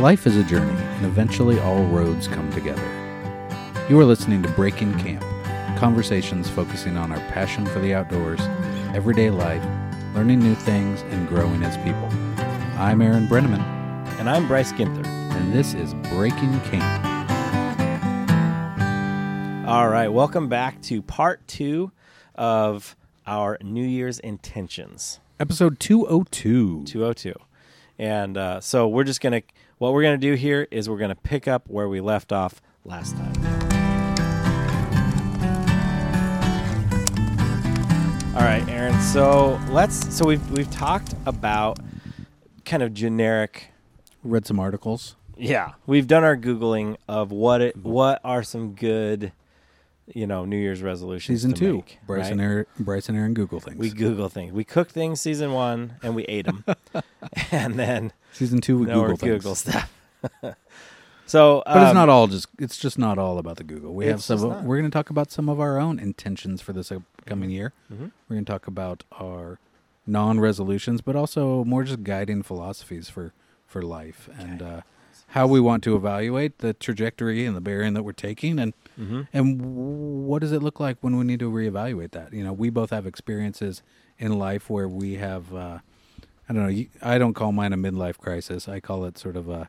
Life is a journey, and eventually all roads come together. You are listening to Breaking Camp, conversations focusing on our passion for the outdoors, everyday life, learning new things, and growing as people. I'm Aaron Brenneman. And I'm Bryce Ginther. And this is Breaking Camp. All right, welcome back to part two of our New Year's Intentions. Episode 202. 202. And so we're just going to... What we're going to do here is we're going to pick up where we left off last time. All right, Aaron. So we've talked about kind of generic. Read some articles. Yeah, we've done our Googling of what are some good, New Year's resolutions. Season two. Make, Bryce and Aaron Google things. We Google things. We cook things. Season one, and we ate them, and then. Season two, we Google things. Google stuff. So, but it's not all just. It's just not all about the Google. We have some. We're going to talk about some of our own intentions for this upcoming year. Mm-hmm. We're going to talk about our non-resolutions, but also more just guiding philosophies for life and how we want to evaluate the trajectory and the bearing that we're taking, and what does it look like when we need to reevaluate that. We both have experiences in life where we have. I don't know. I don't call mine a midlife crisis. I call it sort of a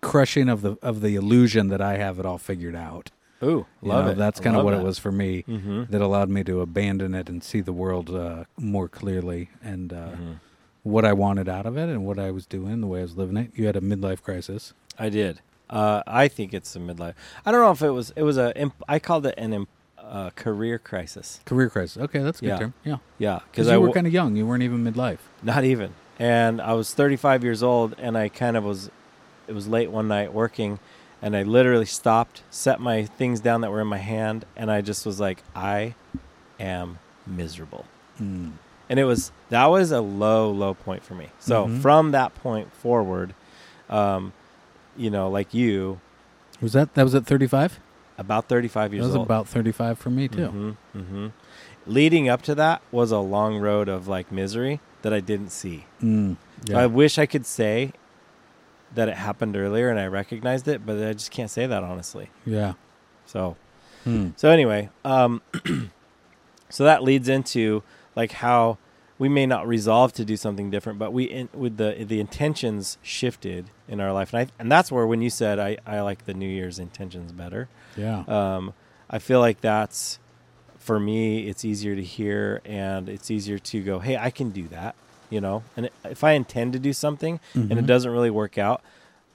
crushing of the illusion that I have it all figured out. Ooh, love it. That's kind of what it was for me that allowed me to abandon it and see the world more clearly and what I wanted out of it and what I was doing, the way I was living it. You had a midlife crisis. I did. I think it's a midlife. I don't know if it was I called it an career crisis. Career crisis. Okay, that's a good term. Yeah. Yeah. Because you were kind of young. You weren't even midlife. Not even. And I was 35 years old, and I kind of was, it was late one night working, and I literally stopped, set my things down that were in my hand, and I just was like, I am miserable. Mm. And that was a low point for me. So from that point forward, like you. That was at 35? About 35 years old. That was about 35 for me, too. Mm-hmm, mm-hmm. Leading up to that was a long road of, misery that I didn't see. Mm, yeah. So I wish I could say that it happened earlier and I recognized it, but I just can't say that, honestly. Yeah. So anyway, so that leads into, how we may not resolve to do something different, but with the intentions shifted in our life. And that's where when you said, I like the New Year's intentions better. Yeah. I feel like that's, for me, it's easier to hear and it's easier to go, hey, I can do that, And if I intend to do something and it doesn't really work out,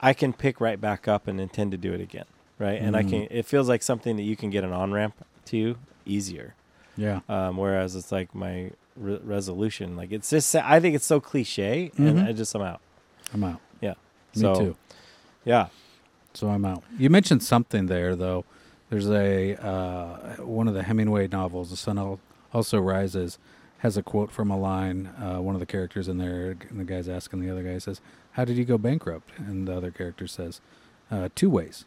I can pick right back up and intend to do it again, right? And it feels like something that you can get an on-ramp to easier. Yeah. Whereas it's my... resolution, it's just, I think it's so cliche, and I just I'm out. Yeah, me too. Yeah, so I'm out. You mentioned something there though. There's a one of the Hemingway novels, The Sun Also Rises, has a quote from a line. One of the characters in there, and the guy's asking the other guy, says, "How did you go bankrupt?" And the other character says, "Two ways: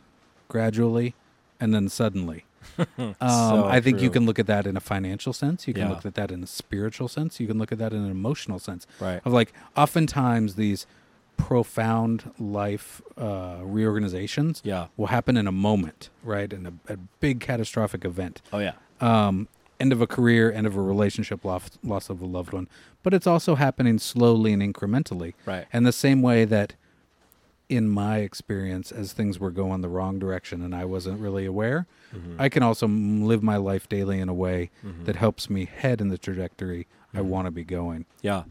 gradually, and then suddenly." I think you can look at that in a financial sense. You can look at that in a spiritual sense. You can look at that in an emotional sense. Right. Of oftentimes these profound life reorganizations will happen in a moment, right? In a big catastrophic event. Oh, yeah. End of a career, end of a relationship, loss of a loved one. But it's also happening slowly and incrementally. Right. And the same way that in my experience, as things were going the wrong direction and I wasn't really aware, I can also live my life daily in a way that helps me head in the trajectory I want to be going. Yeah.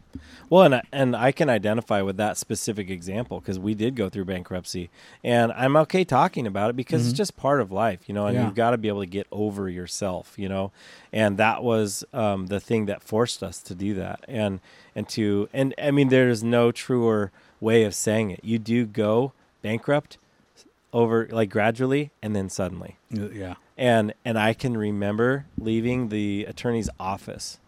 Well, and I can identify with that specific example because we did go through bankruptcy, and I'm okay talking about it because it's just part of life, and you've got to be able to get over yourself, and that was the thing that forced us to do that. And I mean, there's no truer way of saying it. You do go bankrupt over gradually and then suddenly. Yeah. And I can remember leaving the attorney's office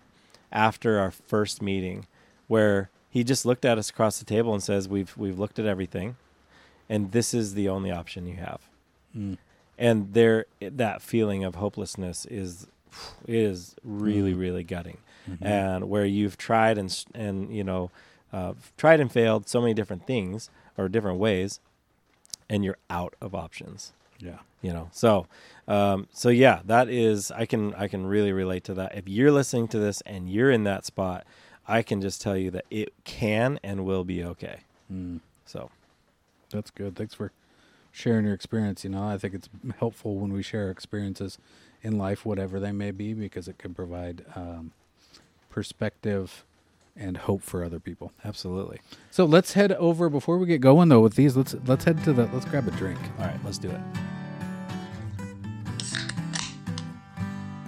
after our first meeting where he just looked at us across the table and says, we've looked at everything and this is the only option you have. Mm. And that feeling of hopelessness is really, really gutting. And where you've tried and tried and failed so many different things or different ways, and you're out of options. Yeah. You know, so yeah, that is, I can really relate to that. If you're listening to this and you're in that spot, I can just tell you that it can and will be okay. Mm. So that's good. Thanks for sharing your experience. You know, I think it's helpful when we share experiences in life, whatever they may be, because it can provide perspective and hope for other people. Absolutely. So let's head over, before we get going though with these, let's head to let's grab a drink. All right, let's do it.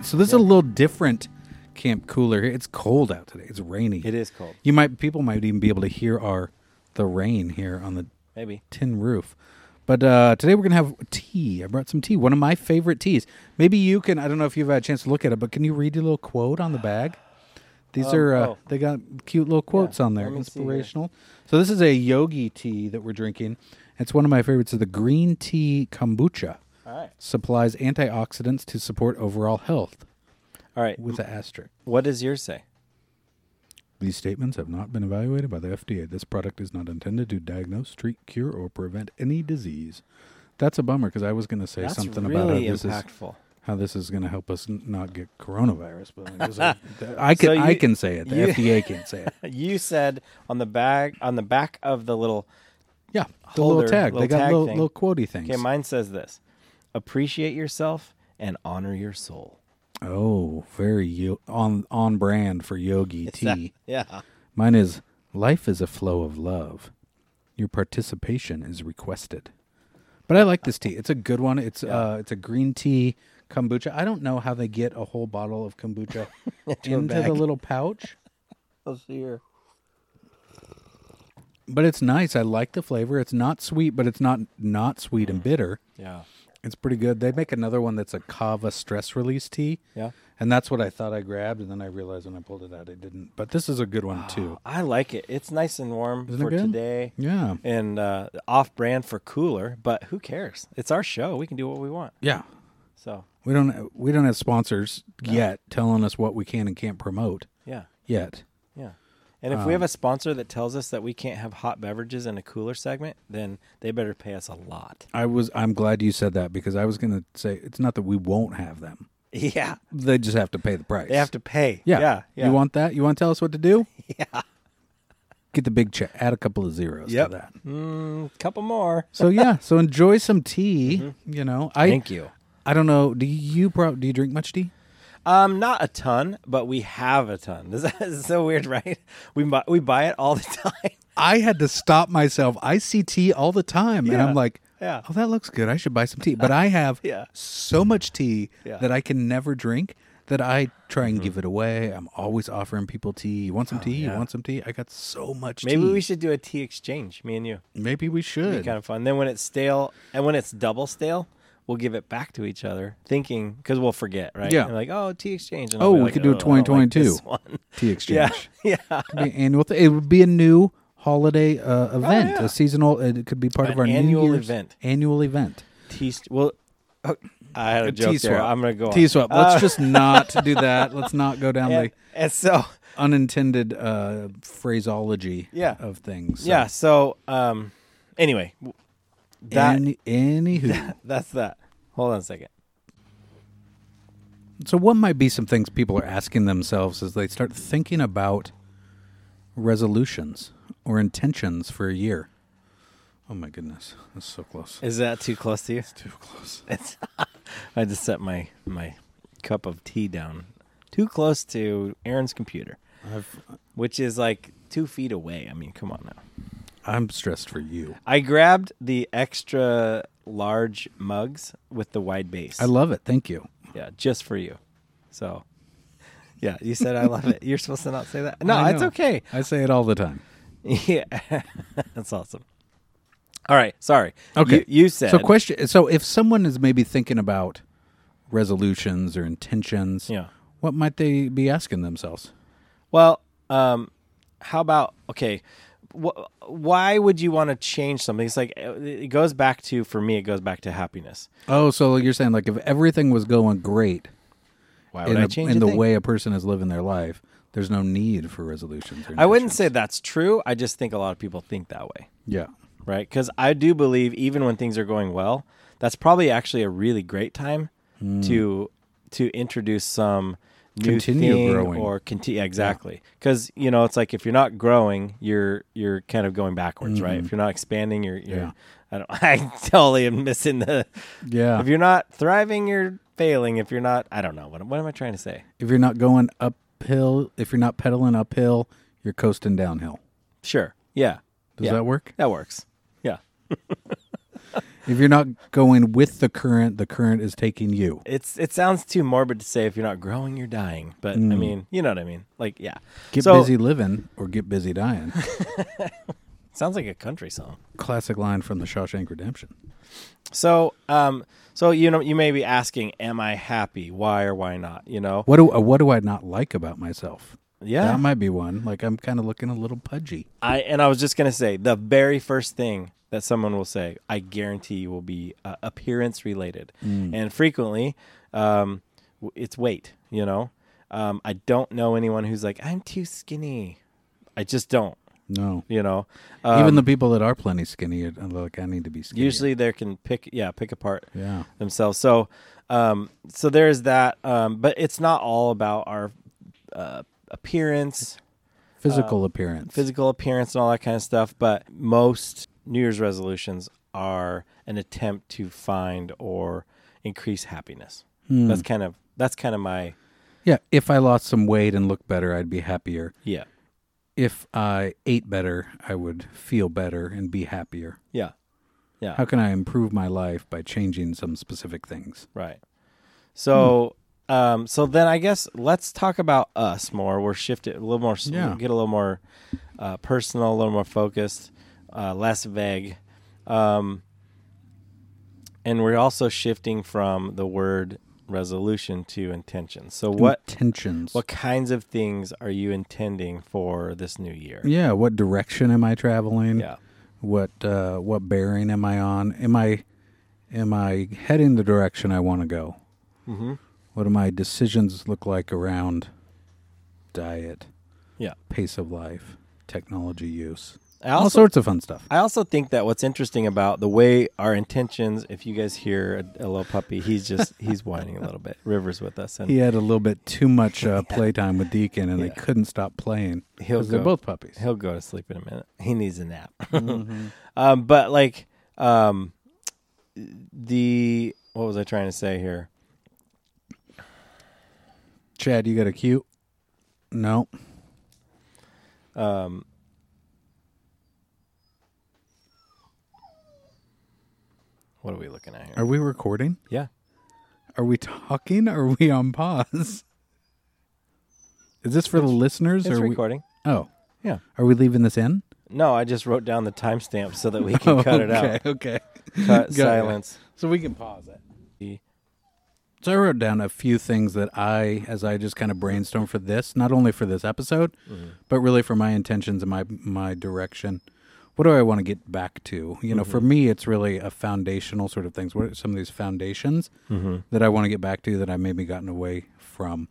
So this is a little different camp cooler. It's cold out today. It's rainy. It is cold. People might even be able to hear the rain here on the tin roof. But today we're going to have tea. I brought some tea, one of my favorite teas. Maybe you can, I don't know if you've had a chance to look at it, but can you read your little quote on the bag? These they got cute little quotes on there, inspirational. So this is a Yogi tea that we're drinking. It's one of my favorites. It's the green tea kombucha. All right. Supplies antioxidants to support overall health. All right. With an asterisk. What does yours say? These statements have not been evaluated by the FDA. This product is not intended to diagnose, treat, cure, or prevent any disease. That's a bummer because I was going to say something really about how this is going to help us not get coronavirus. But I can say it. The FDA can't say it. You said on the back of the little holder, little tag. They got a little quotey things. Okay, mine says this: appreciate yourself and honor your soul. Oh, very on brand for Yogi tea. Yeah. Mine is, life is a flow of love. Your participation is requested. But I like this tea. It's a good one. It's it's a green tea kombucha. I don't know how they get a whole bottle of kombucha into the little pouch. Let's see here. But it's nice. I like the flavor. It's not sweet, but it's not sweet and bitter. Yeah. It's pretty good. They make another one that's a kava stress release tea. Yeah. And that's what I thought I grabbed, and then I realized when I pulled it out, it didn't. But this is a good one, too. I like it. It's nice and warm for today. Yeah. And off-brand for cooler, but who cares? It's our show. We can do what we want. Yeah. So we don't have sponsors yet telling us what we can and can't promote. Yeah. Yet. Yeah. And if we have a sponsor that tells us that we can't have hot beverages in a cooler segment, then they better pay us a lot. I'm glad you said that, because I was going to say, it's not that we won't have them. Yeah. They just have to pay the price. They have to pay. Yeah. You want that? You want to tell us what to do? Yeah. Get the big check. Add a couple of zeros to that. Couple more. So enjoy some tea. Mm-hmm. You know. Thank you. I don't know. Do you drink much tea? Not a ton, but we have a ton. This is so weird, right? We buy it all the time. I had to stop myself. I see tea all the time, and I'm like, oh, that looks good. I should buy some tea. But I have so much tea that I can never drink that I try and give it away. I'm always offering people tea. You want some tea? You want some tea? I got so much tea. Maybe we should do a tea exchange, me and you. Maybe we should. It'd be kind of fun. Then when it's stale, and when it's double stale, we'll give it back to each other, thinking, because we'll forget, right? Yeah. And like, tea exchange. And we could do a 2022 tea exchange. Yeah. It would be a new holiday event, a seasonal. It could be part of our annual event. Annual event. I had a joke there. I'm going to go on. Tea swap. Let's just not do that. Let's not go down the unintended phraseology of things. So. Yeah. So anyway. That's that. Hold on a second. So what might be some things people are asking themselves as they start thinking about resolutions or intentions for a year? Oh my goodness, that's so close. Is that too close to you? It's too close. I just set my cup of tea down too close to Aaron's computer, which is like 2 feet away. I mean, come on now. I'm stressed for you. I grabbed the extra large mugs with the wide base. I love it. Thank you. Yeah, just for you. So, yeah, you said I love it. You're supposed to not say that. No, it's okay. I say it all the time. Yeah, that's awesome. All right, sorry. Okay, you said. So if someone is maybe thinking about resolutions or intentions, what might they be asking themselves? Well, how about why would you want to change something? It's like, it goes back to happiness. Oh, so you're saying like if everything was going great, why would I change in the way a person is living their life, There's no need for resolutions. I wouldn't say that's true. I just think a lot of people think that way. Yeah. Right? Because I do believe even when things are going well, that's probably actually a really great time to introduce some new thing growing. Or continue. Exactly. Because, you know, it's like if you're not growing, you're kind of going backwards, right? If you're not expanding, you're I totally am missing the... Yeah. If you're not thriving, you're failing. If you're not... I don't know. What am I trying to say? If you're not going uphill, if you're not pedaling uphill, you're coasting downhill. Sure. Yeah. Does that work? That works. Yeah. If you're not going with the current is taking you. It sounds too morbid to say if you're not growing, you're dying. But, I mean, you know what I mean. Like, yeah. Get busy living or get busy dying. Sounds like a country song. Classic line from the Shawshank Redemption. So, you know, you may be asking, am I happy? Why or why not? You know, what do I not like about myself? Yeah, that might be one. Like I'm kind of looking a little pudgy. I was just gonna say the very first thing that someone will say, I guarantee you, will be appearance related, and frequently, it's weight. You know, I don't know anyone who's like, I'm too skinny. I just don't. No, you know, even the people that are plenty skinny are like, I need to be skinny. Usually, they can pick apart themselves. So, so there's that. But it's not all about our appearance, physical appearance, and all that kind of stuff. But most New Year's resolutions are an attempt to find or increase happiness. That's kind of my. Yeah, if I lost some weight and looked better, I'd be happier. Yeah. If I ate better, I would feel better and be happier. Yeah. Yeah. How can I improve my life by changing some specific things? Right. So so then I guess let's talk about us more. We'll shift it a little more, we'll get a little more personal, a little more focused, less vague. And we're also shifting from the word resolution to intentions. So what kinds of things are you intending for this new year? Yeah, what direction am I traveling? Yeah. What bearing am I on? Am I heading the direction I want to go? Mm-hmm. What do my decisions look like around diet? Yeah. Pace of life, technology use. All sorts of fun stuff. I also think that what's interesting about the way our intentions, if you guys hear a little puppy, he's whining a little bit. River's with us. And he had a little bit too much playtime with Deacon, and they couldn't stop playing because they're both puppies. He'll go to sleep in a minute. He needs a nap. Mm-hmm. But like what was I trying to say here? Chad, you got a cute? No. What are we looking at here? Are we recording? Yeah. Are we talking? Or are we on pause? Is this for the listeners? It's recording. Oh. Yeah. Are we leaving this in? No, I just wrote down the timestamp so that we can cut it out. Okay. Cut silence. So we can pause it. So I wrote down a few things that as I just kind of brainstormed for this, not only for this episode, but really for my intentions and my direction. What do I want to get back to? You know, for me, it's really a foundational sort of things. What are some of these foundations that I want to get back to that I maybe gotten away from?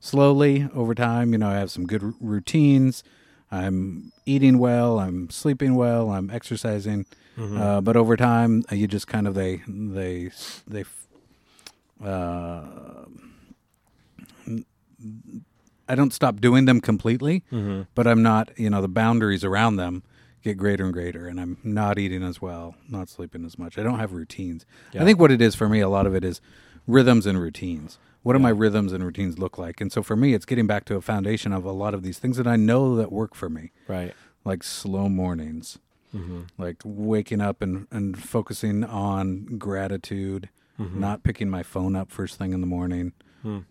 Slowly, over time, you know, I have some good routines. I'm eating well. I'm sleeping well. I'm exercising. But over time, you just kind of, I don't stop doing them completely, but I'm not, you know, the boundaries around them get greater and greater, and I'm not eating as well, not sleeping as much. I don't have routines. Yeah. I think what it is for me, a lot of it is rhythms and routines. What do my rhythms and routines look like? And so for me, it's getting back to a foundation of a lot of these things that I know that work for me. Right. Like slow mornings, like waking up and focusing on gratitude, not picking my phone up first thing in the morning,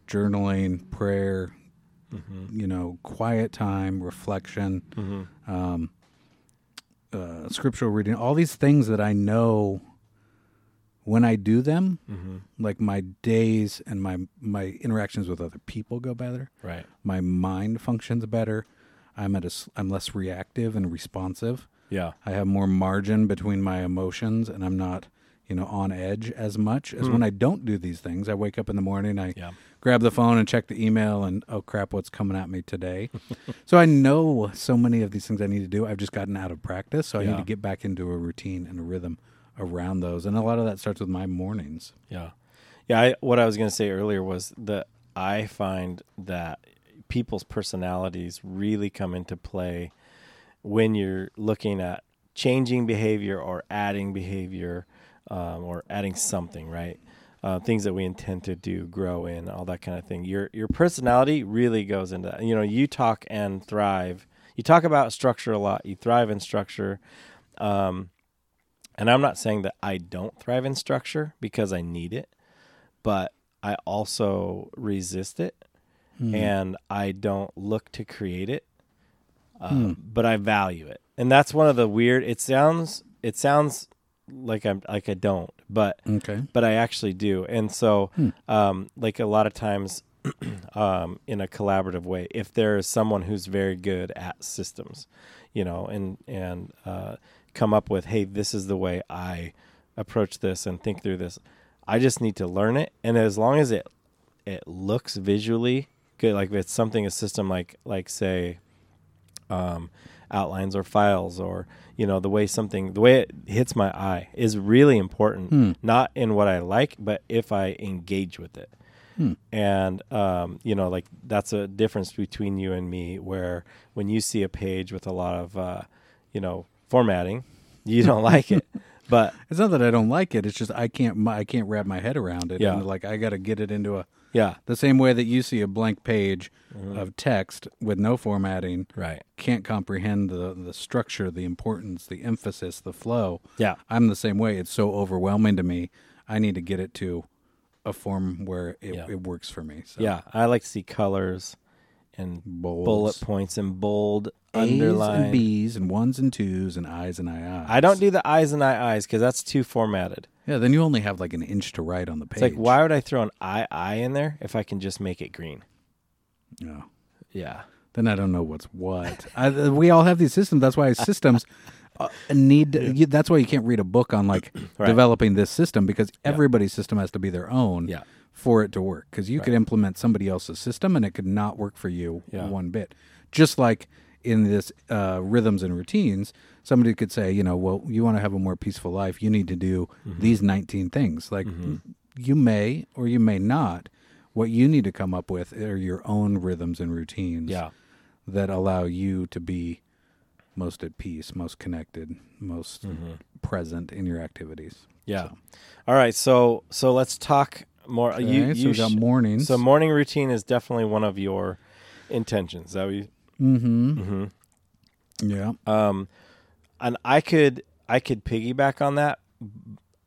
journaling, prayer, you know, quiet time, reflection, scriptural reading, all these things that I know when I do them, like my days and my interactions with other people go better. Right. My mind functions better. I'm less reactive and responsive. Yeah. I have more margin between my emotions, and I'm not, you know, on edge as much as when I don't do these things. I wake up in the morning, I grab the phone and check the email and, oh, crap, what's coming at me today? So I know so many of these things I need to do. I've just gotten out of practice, so I need to get back into a routine and a rhythm around those. And a lot of that starts with my mornings. Yeah. Yeah, what I was going to say earlier was that I find that people's personalities really come into play when you're looking at changing behavior or adding behavior or adding something, right? Things that we intend to do, grow in, all that kind of thing. Your personality really goes into that. You know, you talk and thrive. You talk about structure a lot. You thrive in structure. And I'm not saying that I don't thrive in structure because I need it, but I also resist it and I don't look to create it, but I value it. And that's one of the weird, it sounds like I don't, but I actually do. And so, like a lot of times, in a collaborative way, if there is someone who's very good at systems, you know, and come up with, hey, this is the way I approach this and think through this. I just need to learn it. And as long as it looks visually good, like if it's something, a system like say, outlines or files or, you know, the way it hits my eye is really important, not in what I like, but if I engage with it. And, you know, like that's a difference between you and me, where when you see a page with a lot of, you know, formatting, you don't like it. But it's not that I don't like it. It's just I can't wrap my head around it. Yeah. And like I got to get it into the same way that you see a blank page of text with no formatting. Right. Can't comprehend the structure, the importance, the emphasis, the flow. Yeah. I'm the same way. It's so overwhelming to me. I need to get it to a form where it works for me. So. Yeah. I like to see colors and Bolds. Bullet points and bold. Underline. A's and B's and ones and twos and I's and I-I's. I don't do the I's and I-I's because that's too formatted. Yeah, then you only have like an inch to write on the page. It's like, why would I throw an I in there if I can just make it green? No. Yeah. Then I don't know what's what. We all have these systems. That's why systems need to, that's why you can't read a book on like developing this system, because everybody's system has to be their own. Yeah. For it to work, because you could implement somebody else's system and it could not work for you one bit. Just like in this rhythms and routines, somebody could say, you know, well, you want to have a more peaceful life, you need to do these 19 things. Like you may or you may not. What you need to come up with are your own rhythms and routines that allow you to be most at peace, most connected, most present in your activities. Yeah. So. All right. So let's talk. More okay, you we got mornings. So morning routine is definitely one of your intentions. Is that what you? Mm-hmm. Mm-hmm. Yeah. And I could piggyback on that,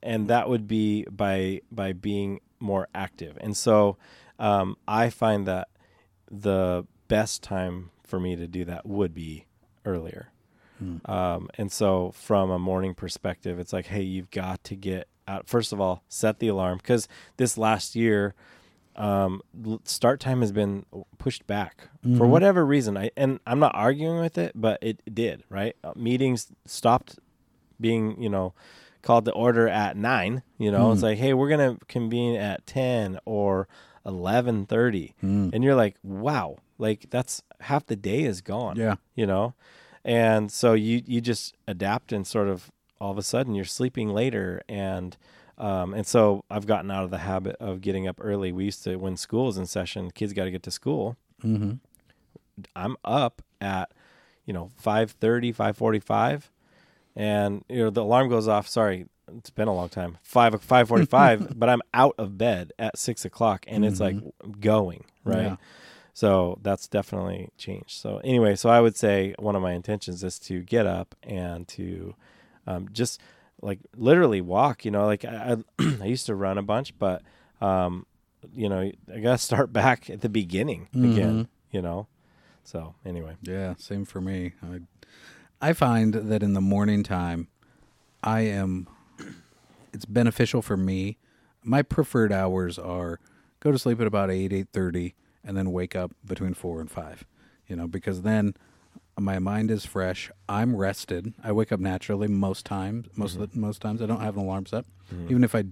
and that would be by being more active. And so, I find that the best time for me to do that would be earlier. And so from a morning perspective, it's like, hey, you've got to get. First of all, set the alarm, because this last year, start time has been pushed back for whatever reason. And I'm not arguing with it, but it did, right? Meetings stopped being, you know, called to order at 9. You know, it's like, hey, we're going to convene at 10 or 11:30. And you're like, wow, like that's half the day is gone. Yeah, you know? And so you just adapt and sort of, all of a sudden you're sleeping later. And so I've gotten out of the habit of getting up early. We used to, when school is in session, kids got to get to school. I'm up at, you know, 5:30, 5:45, and you know, the alarm goes off. Sorry. It's been a long time, 5:45, but I'm out of bed at 6 o'clock, and it's like going, right? Yeah. So that's definitely changed. So anyway, so I would say one of my intentions is to get up and to, just like literally walk, you know, like I used to run a bunch, but, you know, I got to start back at the beginning again, you know? So anyway. Yeah. Same for me. I find that in the morning time it's beneficial for me. My preferred hours are go to sleep at about 8:30, and then wake up between 4 and 5, you know, because then My mind is fresh. I'm rested. I wake up naturally most times. I don't have an alarm set. Mm-hmm. Even if I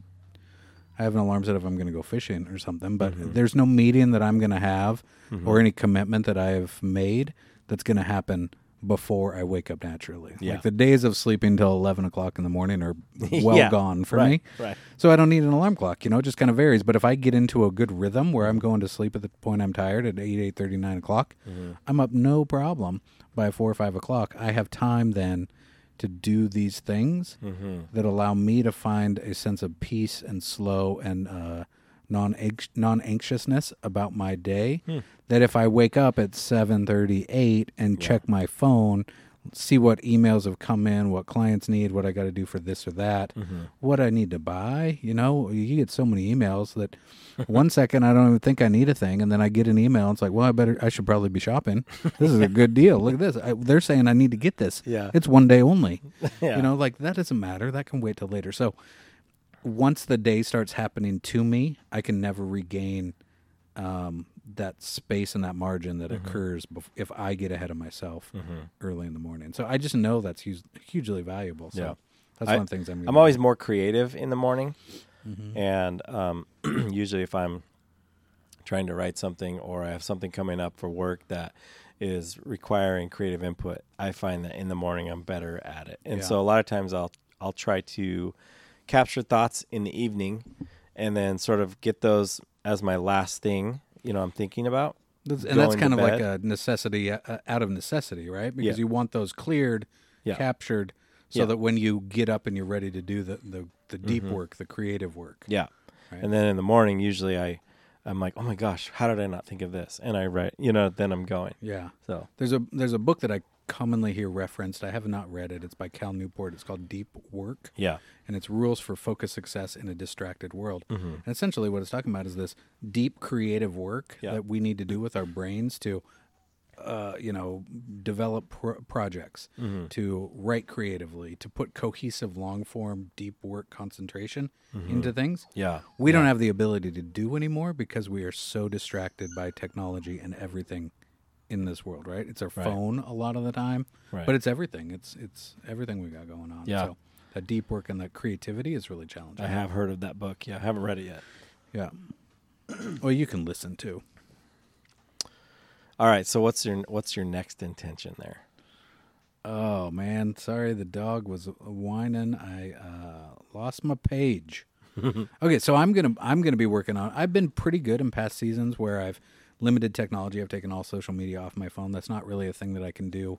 have an alarm set if I'm going to go fishing or something, but there's no meeting that I'm going to have or any commitment that I have made that's going to happen before I wake up naturally. Yeah. Like the days of sleeping till 11 o'clock in the morning are well gone for me. Right. So I don't need an alarm clock, you know, it just kind of varies. But if I get into a good rhythm where I'm going to sleep at the point I'm tired at 8:30, 9 o'clock, I'm up no problem by 4 or 5 o'clock. I have time then to do these things that allow me to find a sense of peace and slow and non-anxiousness about my day that if I wake up at 7:38 and check my phone, see what emails have come in, what clients need, what I got to do for this or that, what I need to buy, you know, you get so many emails that one second I don't even think I need a thing. And then I get an email. And it's like, well, I should probably be shopping. This is a good deal. Look at this. They're saying I need to get this. Yeah. It's one day only, you know, like that doesn't matter. That can wait till later. So once the day starts happening to me, I can never regain that space and that margin that occurs if I get ahead of myself early in the morning. So I just know that's hugely valuable. So that's one of the things I'm always more creative in the morning. And usually if I'm trying to write something or I have something coming up for work that is requiring creative input, I find that in the morning I'm better at it. And so a lot of times I'll try to capture thoughts in the evening and then sort of get those as my last thing, you know, I'm thinking about. And that's kind of like a necessity, out of necessity, right? Because you want those cleared, captured, so that when you get up and you're ready to do the deep work, the creative work. Yeah. Right? And then in the morning, usually I'm like, oh my gosh, how did I not think of this? And I write, you know, then I'm going. Yeah. So there's a book that I commonly hear referenced. I have not read it. It's by Cal Newport. It's called Deep Work. Yeah. And it's Rules for Focused Success in a Distracted World. And essentially what it's talking about is this deep creative work that we need to do with our brains to, you know, develop projects, to write creatively, to put cohesive long-form deep work concentration into things. Yeah. We don't have the ability to do anymore because we are so distracted by technology and everything in this world, right? It's our phone a lot of the time, but it's everything. It's everything we got going on. Yeah. So that deep work and that creativity is really challenging. I have heard of that book. Yeah, I haven't read it yet. Yeah. Well, you can listen to. All right. So what's your next intention there? Oh man, sorry, the dog was whining. I lost my page. Okay, so I'm gonna be working on. I've been pretty good in past seasons where I've limited technology. I've taken all social media off my phone. That's not really a thing that I can do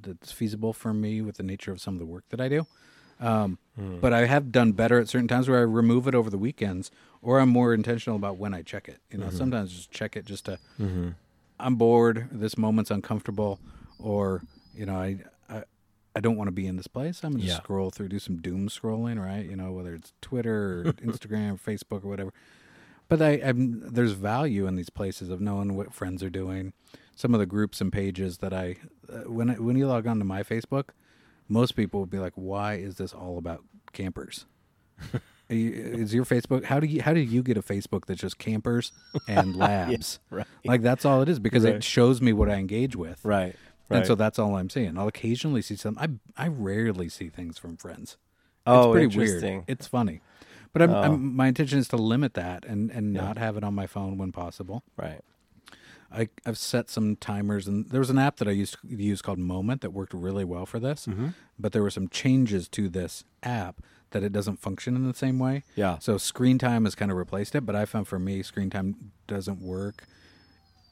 that's feasible for me with the nature of some of the work that I do. But I have done better at certain times where I remove it over the weekends, or I'm more intentional about when I check it. You know, sometimes just check it just to, I'm bored, this moment's uncomfortable, or, you know, I don't want to be in this place. I'm going to just scroll through, do some doom scrolling, right? You know, whether it's Twitter or Instagram, or Facebook or whatever. But there's value in these places of knowing what friends are doing. Some of the groups and pages that when you log on to my Facebook, most people would be like, "Why is this all about campers?" Is your Facebook? How do you get a Facebook that's just campers and labs? Yeah, right. Like that's all it is because it shows me what I engage with. Right. Right. And so that's all I'm seeing. I'll occasionally see some. I rarely see things from friends. Oh, it's pretty interesting. Weird. It's funny. But my intention is to limit that and not have it on my phone when possible. Right. I've set some timers, and there was an app that I used to use called Moment that worked really well for this. But there were some changes to this app that it doesn't function in the same way. Yeah. So screen time has kind of replaced it, but I found for me screen time doesn't work.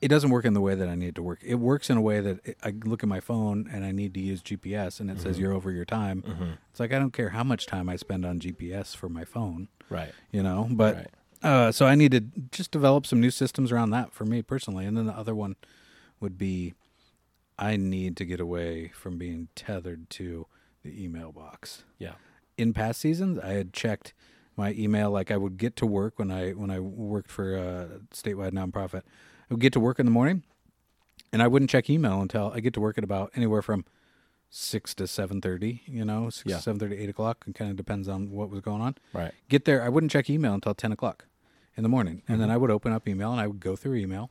It doesn't work in the way that I need it to work. It works in a way that I look at my phone and I need to use GPS and it says you're over your time. It's like, I don't care how much time I spend on GPS for my phone. Right. You know, but so I need to just develop some new systems around that for me personally. And then the other one would be I need to get away from being tethered to the email box. Yeah. In past seasons, I had checked my email. Like I would get to work when I worked for a statewide nonprofit. I would get to work in the morning, and I wouldn't check email until I get to work at about anywhere from 6 to 7:30, you know, 6 to 7:30, 8 o'clock. It kind of depends on what was going on. Right. Get there. I wouldn't check email until 10 o'clock in the morning. And then I would open up email, and I would go through email.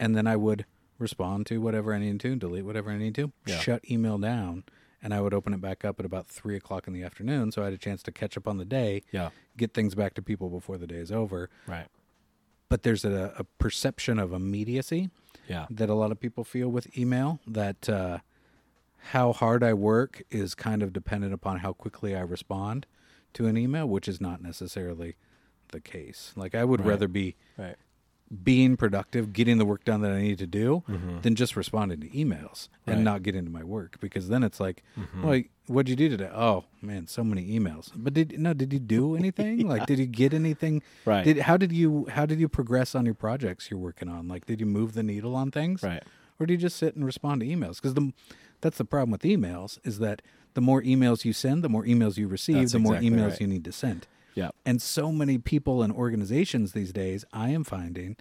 And then I would respond to whatever I need to, delete whatever I need to, shut email down, and I would open it back up at about 3 o'clock in the afternoon, so I had a chance to catch up on the day, get things back to people before the day is over. Right. But there's a perception of immediacy that a lot of people feel with email, that how hard I work is kind of dependent upon how quickly I respond to an email, which is not necessarily the case. Like, I would rather be being productive, getting the work done that I need to do, than just responding to emails and not get into my work. Because then it's like, well, what'd you do today? Oh, man, so many emails. But did you do anything? Like, did you get anything? Right. How did you progress on your projects you're working on? Like, did you move the needle on things? Right. Or do you just sit and respond to emails? Because that's the problem with emails, is that the more emails you send, the more emails you receive, more emails you need to send. Yeah. And so many people and organizations these days, I am finding,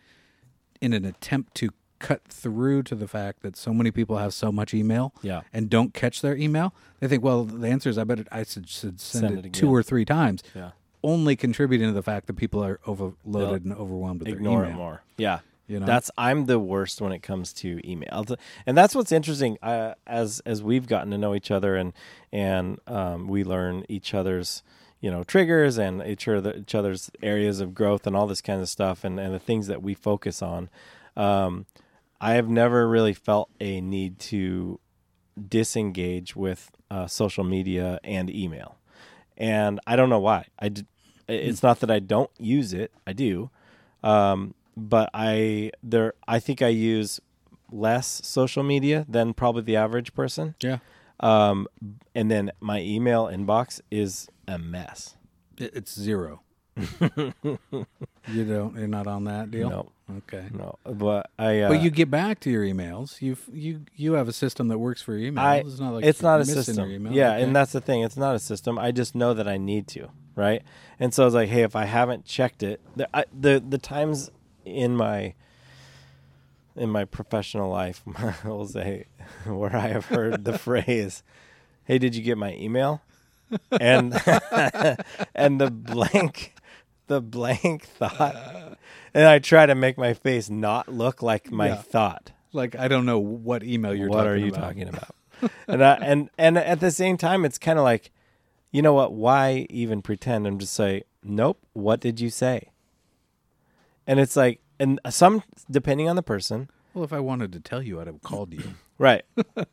in an attempt to cut through to the fact that so many people have so much email and don't catch their email, they think, well, the answer is I should send it 2 or 3 times, only contributing to the fact that people are overloaded and overwhelmed with their email. Ignore it more. Yeah. You know? I'm the worst when it comes to email, and that's what's interesting. As we've gotten to know each other, and we learn each other's triggers and each other's areas of growth and all this kind of stuff, and the things that we focus on. I have never really felt a need to disengage with social media and email, and I don't know why. It's not that I don't use it; I do. But I think I use less social media than probably the average person. Yeah. And then my email inbox is a mess. It's zero. You're not on that deal? No. Okay. No. But but you get back to your emails. You have a system that works for your emails. It's not like it's not a system. Your email. Yeah, okay. And that's the thing. It's not a system. I just know that I need to, right? And so I was like, hey, if I haven't checked it, the times in my professional life, I'll say, where I have heard the phrase, "Hey, did you get my email?" and and the blank thought, and I try to make my face not look like my thought. Like, I don't know what email you're talking about. What are you talking about? and at the same time, it's kind of like, you know what? Why even pretend? And just say, nope. What did you say? And it's like, and some, depending on the person. Well, if I wanted to tell you, I'd have called you. Right. But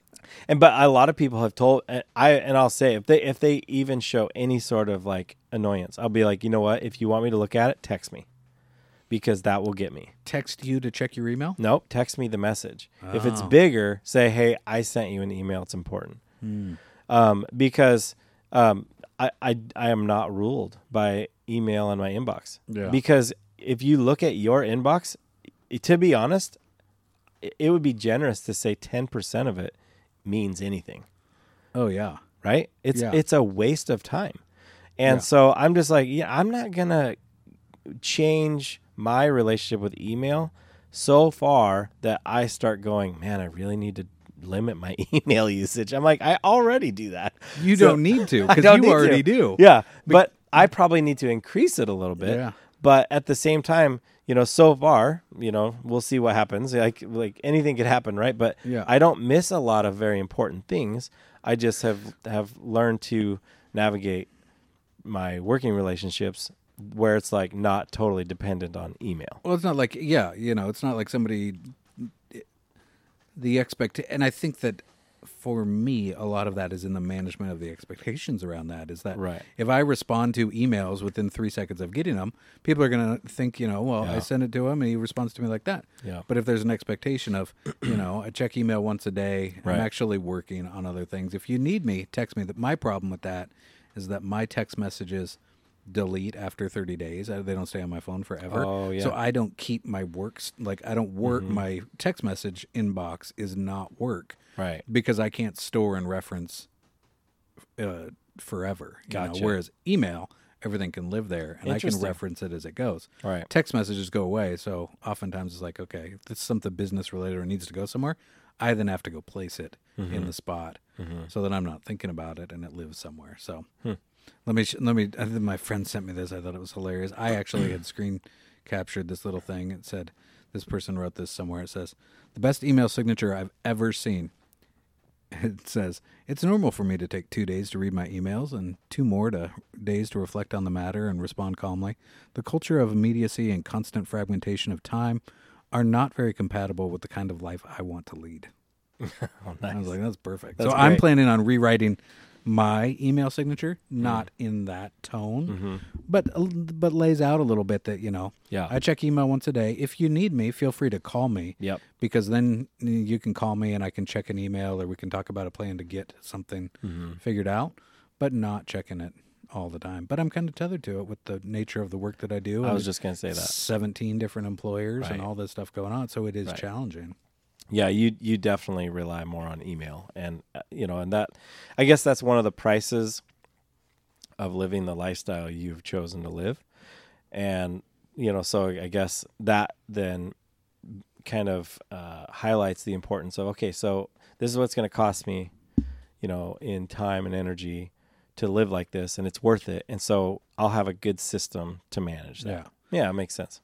a lot of people have told, and I'll say, if they even show any sort of like annoyance, I'll be like, you know what? If you want me to look at it, text me, because that will get me. Text you to check your email? Nope. Text me the message. Oh. If it's bigger, say, hey, I sent you an email. It's important. Because I am not ruled by email in my inbox. Yeah. Because if you look at your inbox, to be honest, it would be generous to say 10% of it means anything. Oh, yeah. Right? It's a waste of time. And so I'm just like, I'm not going to change my relationship with email so far that I start going, man, I really need to limit my email usage. I'm like, I already do that. You don't need to, because you already do. Yeah. But I probably need to increase it a little bit. Yeah. But at the same time, so far, we'll see what happens. Like anything could happen, right? But I don't miss a lot of very important things. I just have learned to navigate my working relationships where it's like not totally dependent on email. Well, it's not like, it's not like somebody, and I think that for me, a lot of that is in the management of the expectations around that. Is that if I respond to emails within 3 seconds of getting them, people are going to think, I send it to him and he responds to me like that. Yeah. But if there's an expectation of, I check email once a day, I'm actually working on other things. If you need me, text me. My problem with that is that my text messages delete after 30 days. They don't stay on my phone forever. Oh, yeah. So I don't keep my works. Like, I don't work. My text message inbox is not work. Right. Because I can't store and reference forever. Gotcha. Whereas email, everything can live there, and I can reference it as it goes. Right. Text messages go away, so oftentimes it's like, okay, if this is something business-related or needs to go somewhere, I then have to go place it in the spot so that I'm not thinking about it and it lives somewhere. So let me. My friend sent me this. I thought it was hilarious. I actually had screen captured this little thing. It said, This person wrote this somewhere. It says, the best email signature I've ever seen. It says, it's normal for me to take 2 days to read my emails and 2 more days to reflect on the matter and respond calmly. The culture of immediacy and constant fragmentation of time are not very compatible with the kind of life I want to lead. Oh, nice. I was like, that's perfect. That's so great. I'm planning on rewriting my email signature, not in that tone, but lays out a little bit that, you know, I check email once a day. If you need me, feel free to call me. Yep. Because then you can call me and I can check an email, or we can talk about a plan to get something figured out, but not checking it all the time. But I'm kind of tethered to it with the nature of the work that I do. I was just going to say that. 17 different employers and all this stuff going on. So it is challenging. Yeah, you definitely rely more on email, and you know, and that, I guess that's one of the prices of living the lifestyle you've chosen to live, and you know, so I guess that then kind of highlights the importance of, okay, so this is what's going to cost me, you know, in time and energy to live like this, and it's worth it, and so I'll have a good system to manage that. Yeah, it makes sense.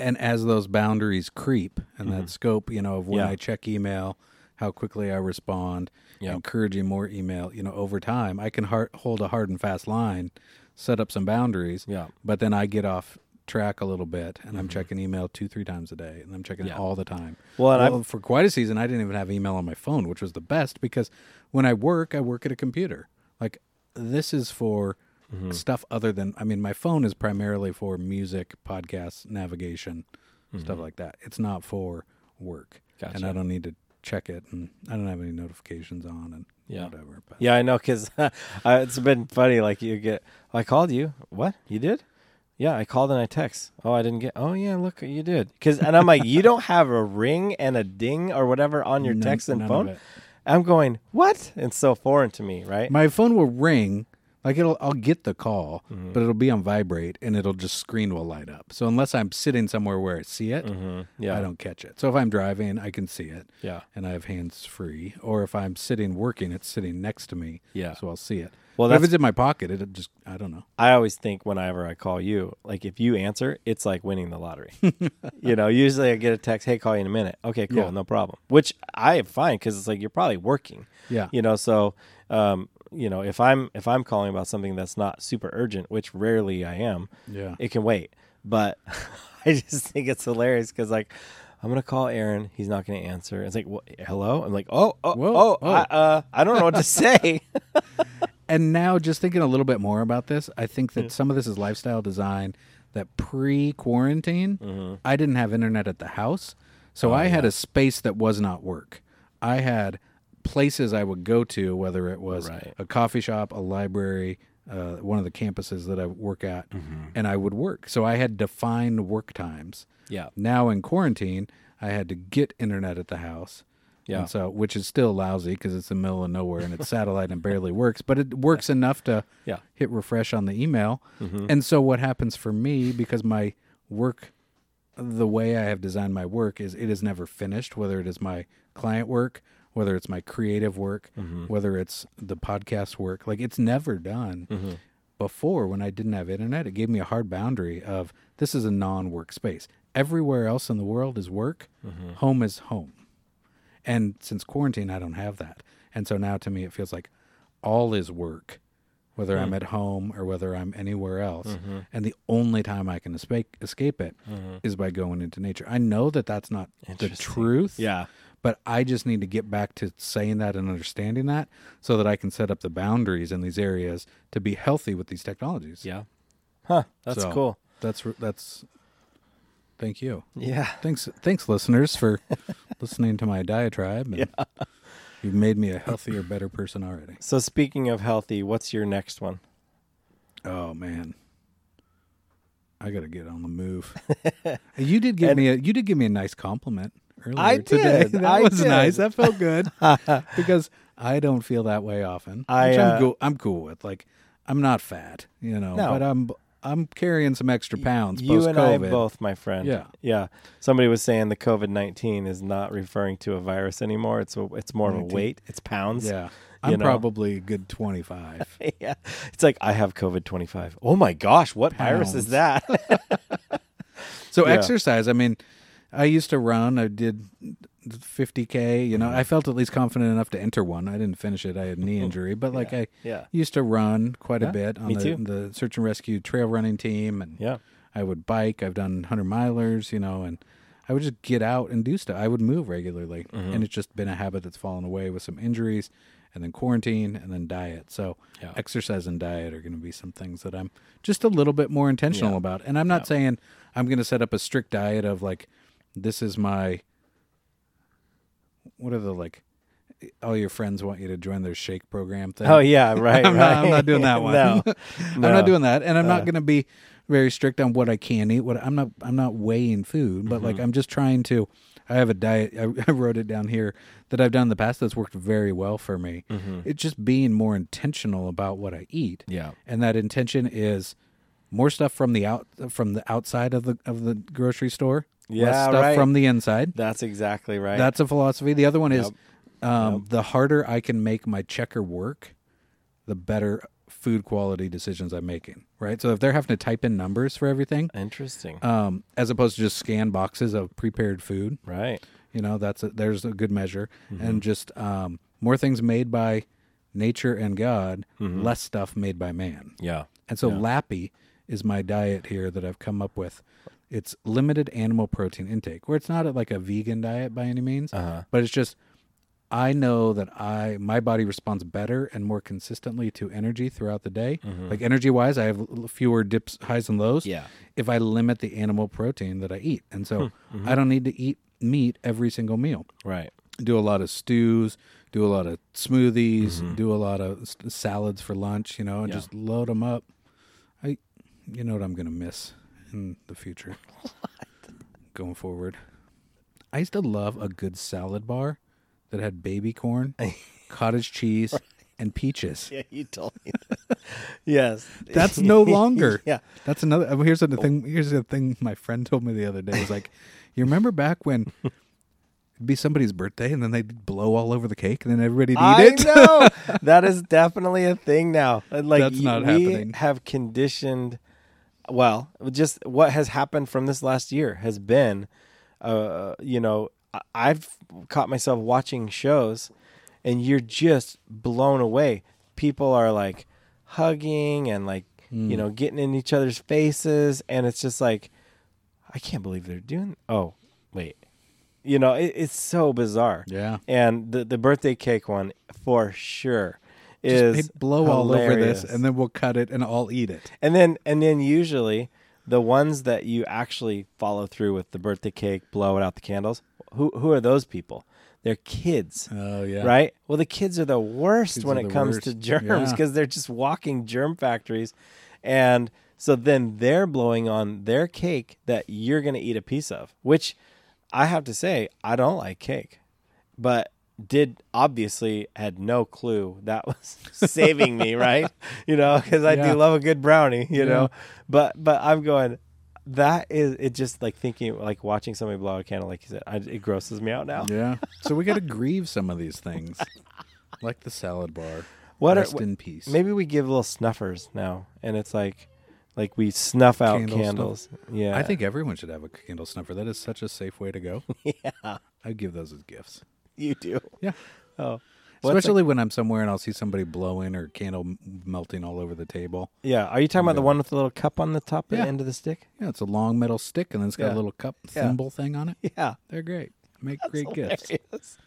And as those boundaries creep and that scope, you know, of when I check email, how quickly I respond, encouraging more email, you know, over time, I can hold a hard and fast line, set up some boundaries, but then I get off track a little bit, and I'm checking email 2-3 times a day, and I'm checking it all the time. Well, for quite a season, I didn't even have email on my phone, which was the best, because when I work at a computer. Like, this is for... stuff other than, I mean, my phone is primarily for music, podcasts, navigation, stuff like that. It's not for work. Gotcha. And I don't need to check it, and I don't have any notifications on and whatever. But. Yeah, I know, because it's been funny. Like, you get, I called you. What? You did? Yeah, I called and I text. Oh, I didn't get, oh, yeah, look, you did. And I'm like, you don't have a ring and a ding or whatever on your text and phone? I'm going, what? It's so foreign to me, right? My phone will ring. Like, I'll get the call, but it'll be on vibrate, and it'll just screen will light up. So unless I'm sitting somewhere where I see it, I don't catch it. So if I'm driving, I can see it, and I have hands free. Or if I'm sitting working, it's sitting next to me, so I'll see it. Well, if it's in my pocket, it just, I don't know. I always think whenever I call you, like, if you answer, it's like winning the lottery. You know, usually I get a text, hey, call you in a minute. Okay, cool, no problem. Which I am fine, because it's like, you're probably working. Yeah. You know, so... you know, if I'm calling about something that's not super urgent, which rarely I am, it can wait. But I just think it's hilarious because, like, I'm gonna call Aaron, he's not gonna answer. It's like, hello. I'm like, oh. I don't know what to say. And now, just thinking a little bit more about this, I think that some of this is lifestyle design. That pre-quarantine, I didn't have internet at the house, so I had a space that was not work. I had places I would go to, whether it was a coffee shop, a library, one of the campuses that I work at, and I would work. So I had defined work times. Yeah. Now in quarantine, I had to get internet at the house. Yeah. And so, which is still lousy because it's in the middle of nowhere and it's satellite and barely works, but it works enough to hit refresh on the email. And so what happens for me, because my work, the way I have designed my work is it is never finished, whether it is my client work, whether it's my creative work, whether it's the podcast work, like it's never done. Before, when I didn't have internet, it gave me a hard boundary of this is a non-work space. Everywhere else in the world is work. Home is home. And since quarantine, I don't have that. And so now to me, it feels like all is work, whether I'm at home or whether I'm anywhere else. And the only time I can escape it is by going into nature. I know that that's not the truth. Yeah. But I just need to get back to saying that and understanding that so that I can set up the boundaries in these areas to be healthy with these technologies. Yeah. Huh. That's cool. That's thank you. Yeah. Thanks listeners for listening to my diatribe. And you've made me a healthier, better person already. So speaking of healthy, what's your next one? Oh man. I got to get on the move. You did give me a nice compliment. Earlier today. That was nice. That felt good because I don't feel that way often. I'm cool with. Like, I'm not fat, you know, but I'm carrying some extra pounds. You post-COVID. And I both, my friend. Yeah. Somebody was saying the COVID-19 is not referring to a virus anymore. It's more 19. Of a weight. It's pounds. Yeah. I'm probably a good 25. Yeah. It's like, I have COVID-25. Oh my gosh, what virus is that? So exercise. I mean. I used to run. I did 50K. You know, I felt at least confident enough to enter one. I didn't finish it. I had a knee injury. But, like, I used to run quite a bit on the search and rescue trail running team. And I would bike. I've done 100-milers, you know, and I would just get out and do stuff. I would move regularly. Mm-hmm. And it's just been a habit that's fallen away with some injuries and then quarantine and then diet. So exercise and diet are going to be some things that I'm just a little bit more intentional about. And I'm not saying I'm going to set up a strict diet of, like, this is my, what are the, like, all your friends want you to join their shake program thing. Oh, yeah, right, I'm not doing that one. I'm not doing that. And I'm not going to be very strict on what I can eat. What I'm not weighing food, but like, I'm just trying to, I have a diet, I wrote it down here, that I've done in the past that's worked very well for me. Mm-hmm. It's just being more intentional about what I eat. Yeah. And that intention is more stuff from the outside of the grocery store. Yeah, less stuff from the inside. That's exactly right. That's a philosophy. The other one is the harder I can make my checker work, the better food quality decisions I'm making, right? So if they're having to type in numbers for everything, interesting, as opposed to just scan boxes of prepared food, right? You know, there's a good measure, and just more things made by nature and God, less stuff made by man. Yeah, and so Lappy is my diet here that I've come up with. It's limited animal protein intake, where it's not like a vegan diet by any means, but it's just, I know that my body responds better and more consistently to energy throughout the day. Mm-hmm. Like, energy-wise, I have fewer dips, highs, and lows if I limit the animal protein that I eat. And so I don't need to eat meat every single meal. Right. Do a lot of stews, do a lot of smoothies, do a lot of salads for lunch, you know, and just load them up. You know what I'm going to miss in the future going forward? I used to love a good salad bar that had baby corn, cottage cheese, and peaches. Yeah, you told me that. Yes. That's no longer. Yeah. That's another. Here's the thing. Here's the thing my friend told me the other day. It was like, you remember back when it'd be somebody's birthday and then they'd blow all over the cake and then everybody'd eat it? I know. That is definitely a thing now. Like, that's not happening. We have conditioned, well, just what has happened from this last year has been, you know, I've caught myself watching shows and you're just blown away. People are like hugging and like, you know, getting in each other's faces. And it's just like, I can't believe they're doing. Oh, wait, you know, it's so bizarre. Yeah. And the birthday cake one for sure is just blow hilarious. All over this and then we'll cut it and I'll eat it. And then usually the ones that you actually follow through with the birthday cake, blow it out the candles. Who are those people? They're kids. Oh, yeah. Right? Well, the kids are the worst when it comes to germs, because they're just walking germ factories. And so then they're blowing on their cake that you're going to eat a piece of, which I have to say, I don't like cake, but had no clue that was saving me, right? You know, because I do love a good brownie, you know, but I'm going, that is, it just like thinking, like watching somebody blow out a candle, like you said, it grosses me out now. Yeah. So we got to grieve some of these things, like the salad bar. Rest in peace. Maybe we give little snuffers now, and it's like we snuff out candles. Yeah. I think everyone should have a candle snuffer. That is such a safe way to go. Yeah. I give those as gifts. You do? Yeah. Oh. Especially when I'm somewhere and I'll see somebody blowing or candle melting all over the table. Yeah. Are you talking about the one with the little cup on the top and the end of the stick? Yeah. It's a long metal stick and then it's got a little cup symbol thing on it. Yeah. They're great. Make great gifts. That's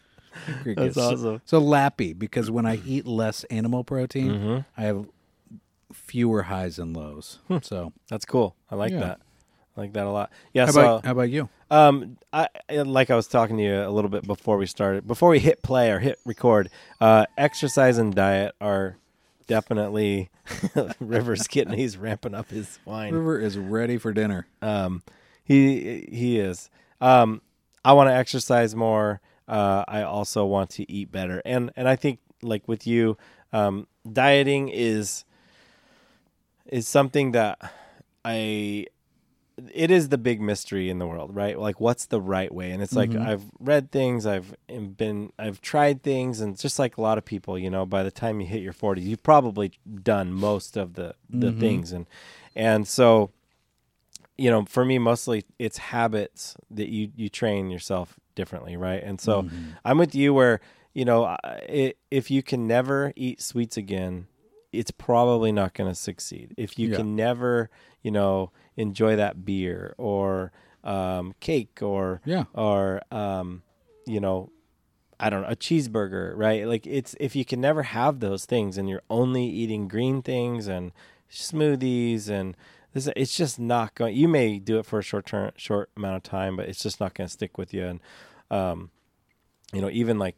awesome. So Lappy, because when I eat less animal protein, I have fewer highs and lows. So that's cool. I like that. I like that a lot. Yeah. How about you? I was talking to you a little bit before we hit play or hit record, exercise and diet are definitely River's getting, he's ramping up his wine. River is ready for dinner. He is. I want to exercise more. I also want to eat better. And I think like with you, dieting is something that it is the big mystery in the world, right? Like, what's the right way? And it's like, I've read things, I've tried things, and just like a lot of people, you know, by the time you hit your 40s, you've probably done most of the things. And so you know, for me, mostly it's habits that you train yourself differently, right? And so I'm with you where, you know, if you can never eat sweets again, it's probably not going to succeed. If you can never, you know, enjoy that beer or cake or, or you know, I don't know, a cheeseburger, right? Like it's, if you can never have those things and you're only eating green things and smoothies and this, it's just not going, you may do it for a short amount of time, but it's just not going to stick with you. And, you know, even like,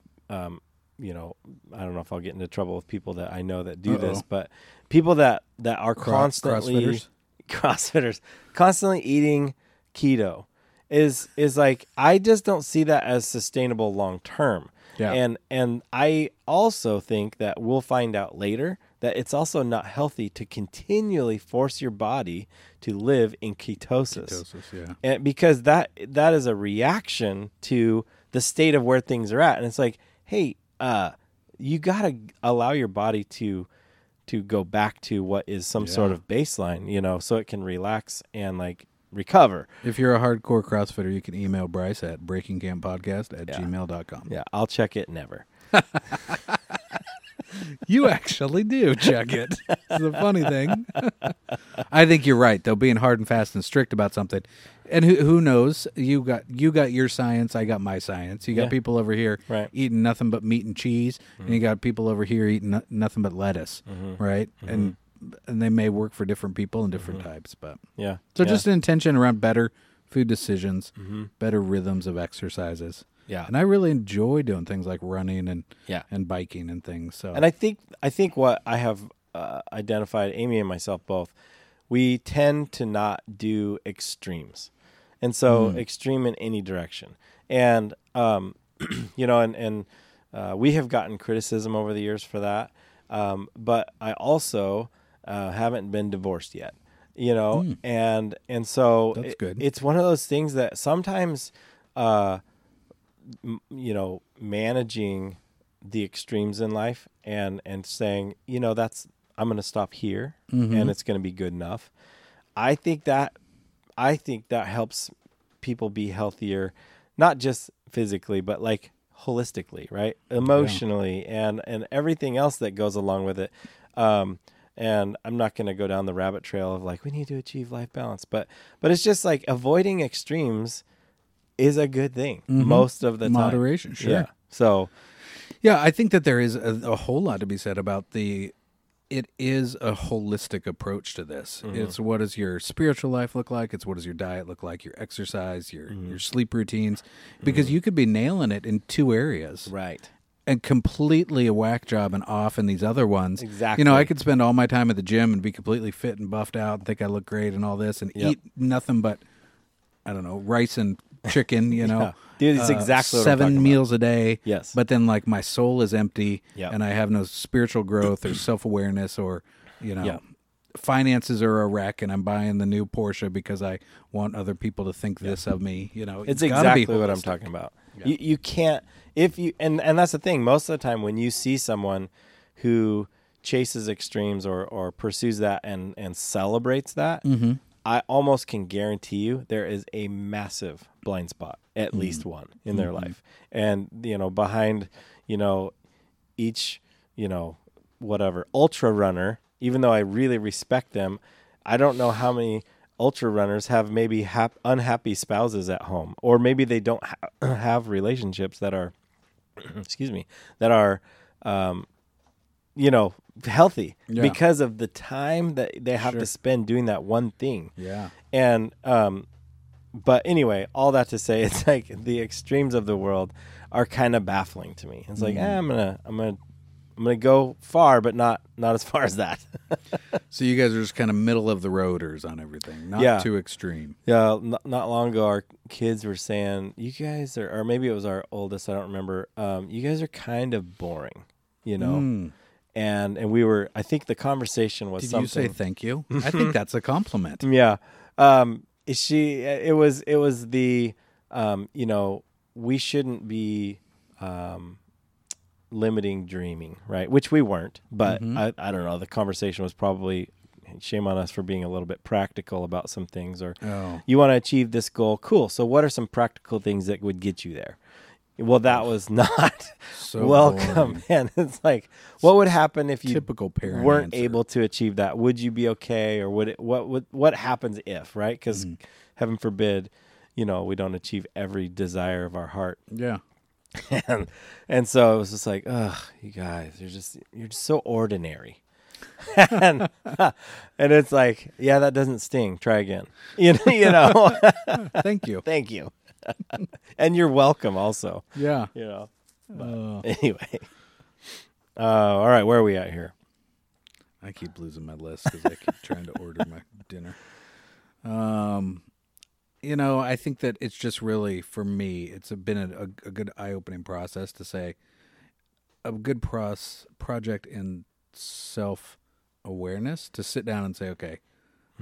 you know, I don't know if I'll get into trouble with people that I know that do this, but people that are constantly eating keto is like, I just don't see that as sustainable long term. Yeah. And I also think that we'll find out later that it's also not healthy to continually force your body to live in ketosis. And because that is a reaction to the state of where things are at. And it's like, hey, you got to allow your body to go back to what is some sort of baseline, you know, so it can relax and like recover. If you're a hardcore CrossFitter, you can email Bryce at breakingcamppodcast@gmail.com. Yeah, I'll check it never. You actually do check it. It's a funny thing. I think you're right, though, being hard and fast and strict about something. And who knows? You got your science, I got my science. You got people over here eating nothing but meat and cheese, and you got people over here eating nothing but lettuce, right? And they may work for different people and different types, but just an intention around better food decisions, better rhythms of exercises. Yeah. And I really enjoy doing things like running and biking and things. So, and I think what I have identified, Amy and myself both, we tend to not do extremes. And so extreme in any direction. And, you know, and we have gotten criticism over the years for that. But I also haven't been divorced yet, you know, and so that's good. It's one of those things that sometimes, you know, managing the extremes in life and saying, you know, that's, I'm going to stop here and it's going to be good enough. I think that helps people be healthier, not just physically, but like holistically, right? Emotionally and everything else that goes along with it. And I'm not going to go down the rabbit trail of like, we need to achieve life balance, but it's just like avoiding extremes is a good thing most of the time. Moderation, sure. Yeah. So, yeah, I think that there is a whole lot to be said about it is a holistic approach to this. It's what does your spiritual life look like? It's what does your diet look like? Your exercise, your sleep routines, because you could be nailing it in two areas. Right. And completely a whack job and off in these other ones. Exactly. You know, I could spend all my time at the gym and be completely fit and buffed out and think I look great and all this and eat nothing but, I don't know, rice and chicken, you know, dude, it's exactly 7 meals a day. Yes. But then like my soul is empty and I have no spiritual growth or self-awareness or, you know, finances are a wreck and I'm buying the new Porsche because I want other people to think this of me. You know, it's exactly what I'm talking about. Yeah. You can't, if you, and that's the thing, most of the time when you see someone who chases extremes or pursues that and celebrates that, I almost can guarantee you there is a massive blind spot, at least one in their life. And, you know, behind, you know, each, you know, whatever ultra runner, even though I really respect them, I don't know how many ultra runners have maybe unhappy spouses at home, or maybe they don't have relationships that are, you know, healthy because of the time that they have to spend doing that one thing. Yeah. And, but anyway, all that to say, it's like the extremes of the world are kind of baffling to me. It's like, I'm going to go far, but not as far as that. So you guys are just kind of middle of the roaders on everything, not too extreme. Yeah. Not long ago, our kids were saying, you guys are, or maybe it was our oldest, I don't remember. You guys are kind of boring, you know? And we were, I think the conversation was something. Did you say thank you? I think that's a compliment. Yeah. It was the, you know, we shouldn't be limiting dreaming, right? Which we weren't, but I don't know. The conversation was probably shame on us for being a little bit practical about some things. Or you want to achieve this goal. Cool. So what are some practical things that would get you there? Well, that was not so welcome. And it's like, what would happen if you weren't able to achieve that? Would you be okay? Or would it, what happens if, right? Because heaven forbid, you know, we don't achieve every desire of our heart. Yeah. And so it was just like, ugh, you guys, you're just so ordinary. and it's like, yeah, that doesn't sting. Try again. You know. Thank you. And you're welcome also. Yeah. You know. Anyway. All right, where are we at here? I keep losing my list because I keep trying to order my dinner. You know, I think that it's just really, for me, it's been a good eye-opening process to say a good project in self-awareness to sit down and say, okay,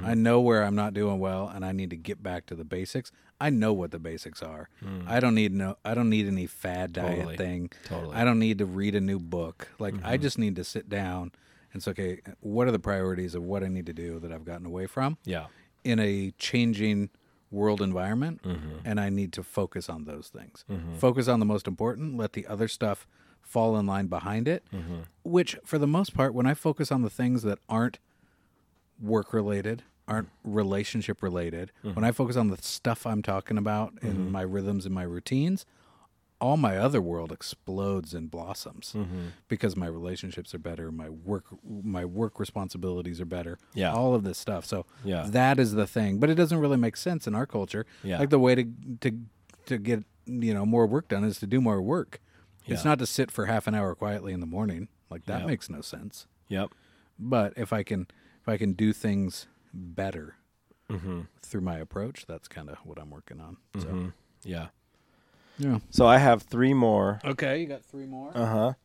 I know where I'm not doing well, and I need to get back to the basics. I know what the basics are. I don't need any fad diet thing. Totally. I don't need to read a new book. Like I just need to sit down and say, okay, what are the priorities of what I need to do that I've gotten away from? Yeah, in a changing world environment, and I need to focus on those things. Focus on the most important, let the other stuff fall in line behind it, which for the most part, when I focus on the things that aren't work-related, aren't relationship-related, when I focus on the stuff I'm talking about in my rhythms and my routines, all my other world explodes and blossoms because my relationships are better, my work responsibilities are better, all of this stuff. So that is the thing. But it doesn't really make sense in our culture. Yeah. Like the way to get, you know, more work done is to do more work. Yeah. It's not to sit for half an hour quietly in the morning. Like that makes no sense. Yep. But if I can do things better through my approach, that's kind of what I'm working on. So yeah. So I have three more. Okay, you got three more?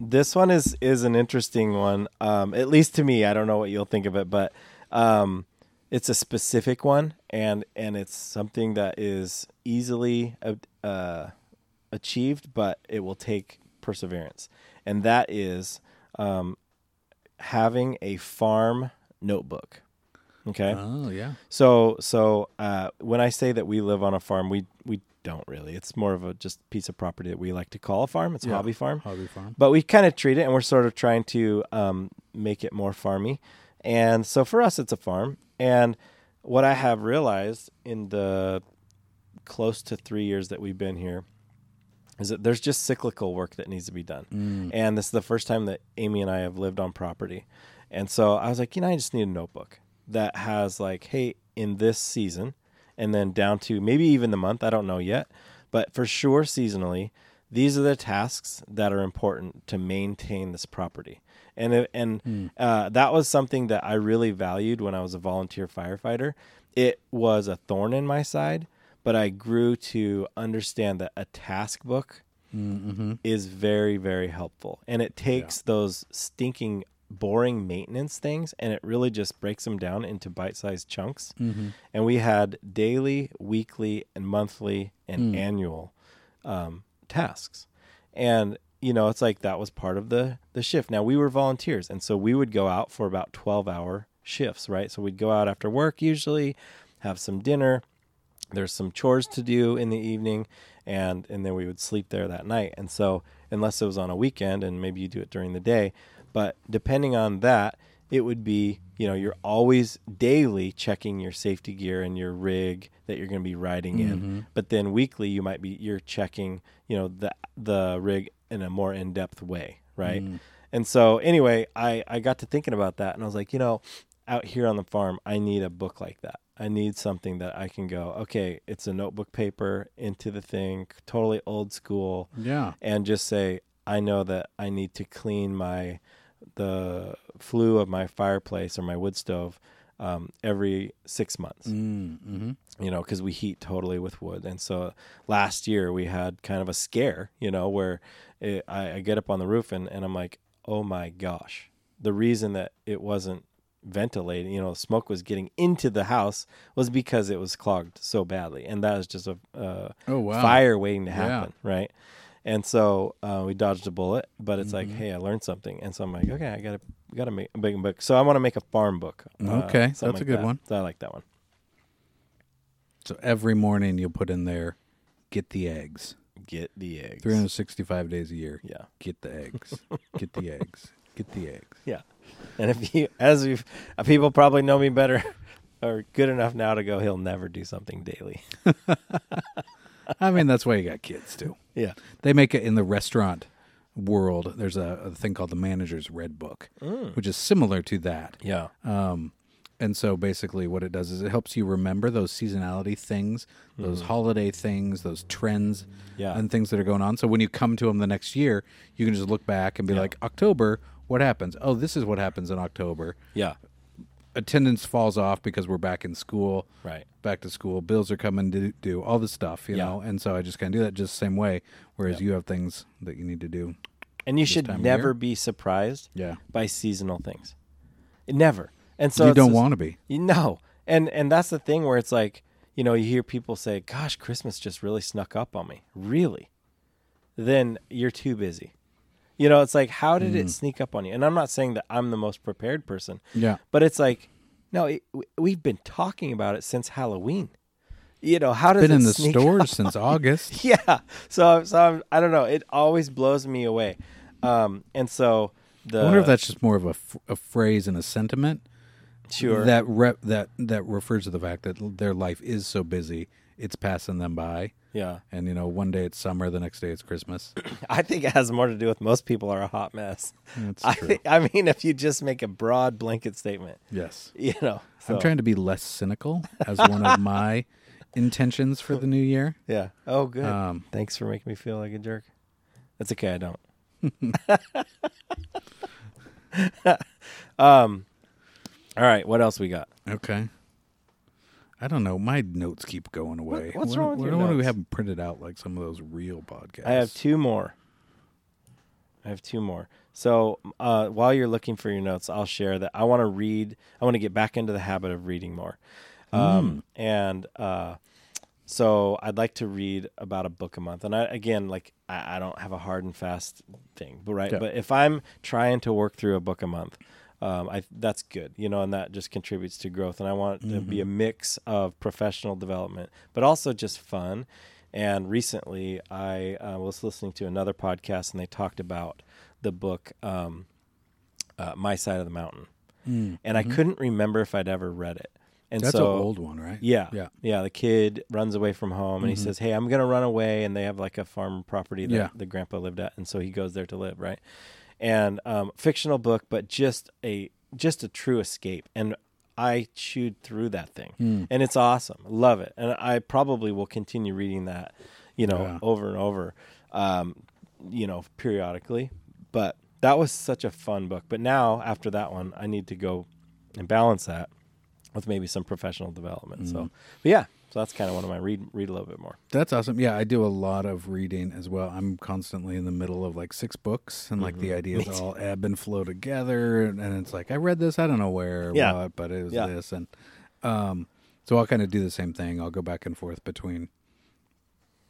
This one is an interesting one, at least to me. I don't know what you'll think of it, but it's a specific one, and it's something that is easily achieved, but it will take perseverance. And that is having a farm notebook. Okay. Oh, yeah. So when I say that we live on a farm, we don't really. It's more of a just piece of property that we like to call a farm. It's a hobby farm. But we kind of treat it, and we're sort of trying to make it more farmy. And so for us, it's a farm. And what I have realized in the close to 3 years that we've been here is that there's just cyclical work that needs to be done. And this is the first time that Amy and I have lived on property. And so I was like, you know, I just need a notebook that has like, hey, in this season, and then down to maybe even the month, I don't know yet, but for sure seasonally, these are the tasks that are important to maintain this property. And that was something that I really valued when I was a volunteer firefighter. It was a thorn in my side, but I grew to understand that a task book is very, very helpful. And it takes those stinking boring maintenance things, and it really just breaks them down into bite-sized chunks. And we had daily, weekly, and monthly and annual tasks. And, you know, it's like that was part of the shift. Now, we were volunteers, and so we would go out for about 12-hour shifts, right? So we'd go out after work usually, have some dinner. There's some chores to do in the evening, and then we would sleep there that night. And so unless it was on a weekend, and maybe you do it during the day, but depending on that, it would be, you know, you're always daily checking your safety gear and your rig that you're going to be riding in. But then weekly, you're checking, you know, the rig in a more in-depth way, right? And so anyway, I got to thinking about that, and I was like, you know, out here on the farm, I need a book like that. I need something that I can go, okay, it's a notebook paper into the thing, totally old school. Yeah. And just say, I know that I need to clean the flue of my fireplace or my wood stove every 6 months, you know, because we heat totally with wood. And so last year we had kind of a scare, you know, where I get up on the roof and I'm like, oh my gosh, the reason that it wasn't ventilating, you know, smoke was getting into the house was because it was clogged so badly. And that was just a fire waiting to happen, right? And so we dodged a bullet, but it's like, hey, I learned something. And so I'm like, okay, I got to We got to make a big book. So I want to make a farm book. Okay, that's a good one. So I like that one. So every morning you'll put in there, get the eggs. Get the eggs. 365 days a year. Yeah. Get the eggs. Get the eggs. Get the eggs. Yeah. And if you, as we've, people probably know me better or good enough now to go, he'll never do something daily. I mean, that's why you got kids too. Yeah. They make it in the restaurant world. There's a thing called the Manager's Red Book, which is similar to that. Yeah. And so basically what it does is it helps you remember those seasonality things, those holiday things, those trends and things that are going on. So when you come to them the next year, you can just look back and be like, October, what happens? Oh, this is what happens in October. Yeah. Attendance falls off because we're back in school, right? Back to school. Bills are coming to do all this stuff, you know? And so I just kind of do that just the same way, whereas you have things that you need to do. And you should never be surprised by seasonal things. Never. And so you don't want to be. No. And that's the thing where it's like, you know, you hear people say, gosh, Christmas just really snuck up on me. Really? Then you're too busy. You know, it's like, how did it sneak up on you? And I'm not saying that I'm the most prepared person. Yeah. But it's like, no, we've been talking about it since Halloween. You know, how does it sneak up? It's been in the stores since August. Yeah. So I don't know. It always blows me away. And so I wonder if that's just more of a phrase and a sentiment. Sure. That refers to the fact that their life is so busy, it's passing them by. Yeah. And, you know, one day it's summer, the next day it's Christmas. I think it has more to do with most people are a hot mess. That's true. I mean, if you just make a broad blanket statement. Yes. You know. So. I'm trying to be less cynical as one of my intentions for the new year. Yeah. Oh, good. Thanks for making me feel like a jerk. That's okay. I don't. All right, what else we got? Okay. I don't know. My notes keep going away. What's wrong with your notes? Why do we have them printed out like some of those real podcasts? I have two more. So while you're looking for your notes, I'll share that I want to read. I want to get back into the habit of reading more. And so I'd like to read about a book a month. And I don't have a hard and fast thing, but right. Yeah. But if I'm trying to work through a book a month, that's good, you know, and that just contributes to growth. And I want it to be a mix of professional development, but also just fun. And recently I was listening to another podcast and they talked about the book, My Side of the Mountain. And I couldn't remember if I'd ever read it. And that's an old one, right? Yeah. Yeah. Yeah. The kid runs away from home and he says, hey, I'm going to run away. And they have like a farm property that the grandpa lived at. And so he goes there to live. Right. And fictional book, but just a true escape. And I chewed through that thing, and it's awesome. Love it. And I probably will continue reading that, you know, over and over, you know, periodically. But that was such a fun book. But now after that one, I need to go and balance that with maybe some professional development. So, but yeah. So that's kind of one of my read a little bit more. That's awesome. Yeah, I do a lot of reading as well. I'm constantly in the middle of like 6 books and like the ideas all ebb and flow together. And it's like, I read this, I don't know where, what, but it was this. And so I'll kind of do the same thing. I'll go back and forth between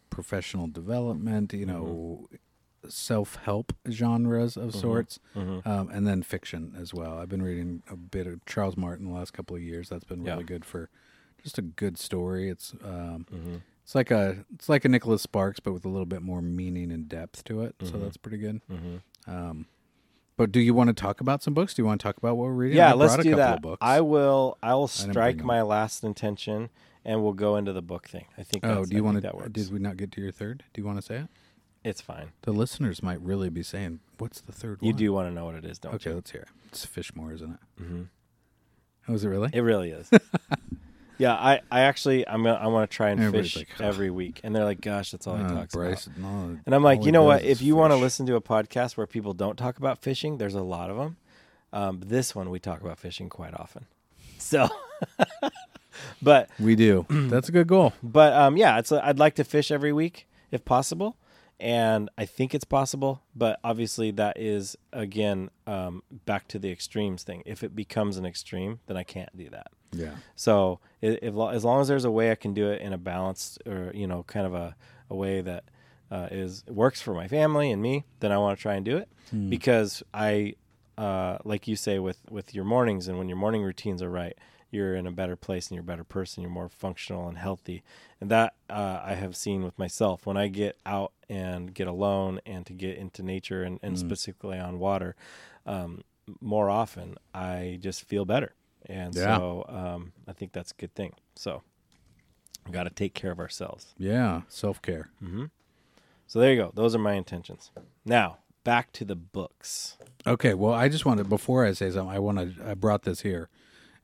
professional development, you know, self-help genres of sorts, and then fiction as well. I've been reading a bit of Charles Martin the last couple of years. That's been really good for... just a good story. It's it's like a Nicholas Sparks, but with a little bit more meaning and depth to it. So that's pretty good. But do you want to talk about some books? Do you want to talk about what we're reading? Yeah, let's do that. I'll strike my last intention, and we'll go into the book thing. I think. Oh, do you want to? Did we not get to your third? Do you want to say it? It's fine. The listeners might really be saying, "What's the third one?" You do want to know what it is, don't you? Okay, let's hear it. It's Fishmore, isn't it? Oh, is it really? It really is. Yeah, I want to try and fish every week. And they're like, gosh, that's all he talks about. No, and I'm like, you know what? If you want to listen to a podcast where people don't talk about fishing, there's a lot of them. This one, we talk about fishing quite often. So, but. We do. That's a good goal. But I'd like to fish every week if possible. And I think it's possible. But obviously that is, again, back to the extremes thing. If it becomes an extreme, then I can't do that. Yeah. So as long as there's a way I can do it in a balanced or, you know, kind of a way that works for my family and me, then I want to try and do it because I like you say, with your mornings, and when your morning routines are right, you're in a better place and you're a better person. You're more functional and healthy. And that I have seen with myself when I get out and get alone and to get into nature and specifically on water, more often I just feel better. And so I think that's a good thing. So we got to take care of ourselves. Yeah. Self-care. Mm-hmm. So there you go. Those are my intentions. Now, back to the books. Okay. Well, I just wanted, before I say something, I brought this here.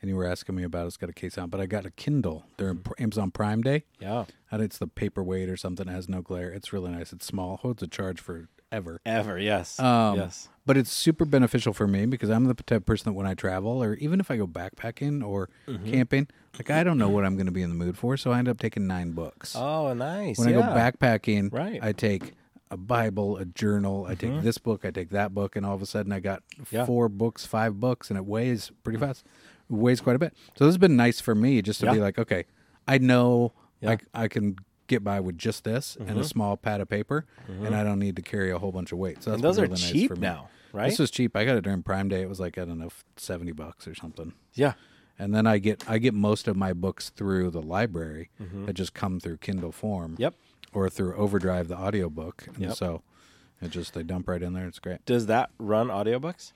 And you were asking me about it. It's got a case on, but I got a Kindle during Amazon Prime Day. Yeah. And it's the paperweight or something. It has no glare. It's really nice. It's small. Holds a charge forever. Ever, yes. Yes. But it's super beneficial for me because I'm the type of person that when I travel, or even if I go backpacking or camping, like I don't know what I'm going to be in the mood for. So I end up taking 9 books. Oh, nice. When I go backpacking, I take a Bible, a journal. I take this book, I take that book. And all of a sudden I got 5 books, and it weighs pretty fast. Weighs quite a bit. So this has been nice for me just to be like, okay, I know I can get by with just this and a small pad of paper, and I don't need to carry a whole bunch of weight. So that's those really are cheap nice for me. Now, right? This was cheap. I got it during Prime Day. It was like, I don't know, $70 or something. Yeah. And then I get most of my books through the library that just come through Kindle form. Yep. Or through Overdrive, the audiobook. And so it just, they dump right in there. It's great. Does that run audiobooks?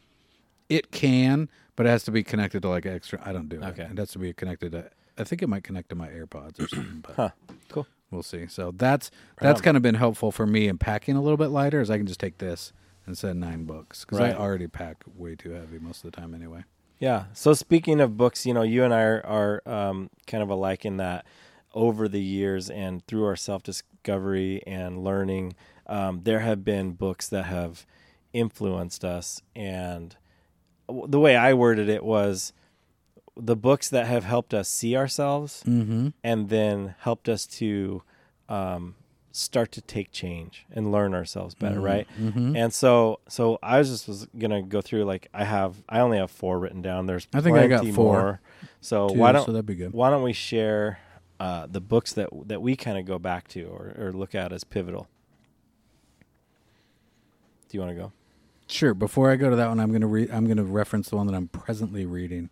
It can, but it has to be connected to like extra. I don't do it. Okay. It has to be connected to, I think it might connect to my AirPods or something. But cool. We'll see. So that's kind of been helpful for me in packing a little bit lighter, is I can just take this and send 9 books because I already pack way too heavy most of the time anyway. Yeah. So speaking of books, you know, you and I are kind of alike in that over the years and through our self-discovery and learning, there have been books that have influenced us, and the way I worded it was the books that have helped us see ourselves and then helped us to start to take change and learn ourselves better, right? Mm-hmm. And so I was going to go through, like, I only have 4 written down. There's I think I got 4 more. So why don't we share the books that we kind of go back to or look at as pivotal? Do you want to go? Sure. Before I go to that one, I'm going to reference the one that I'm presently reading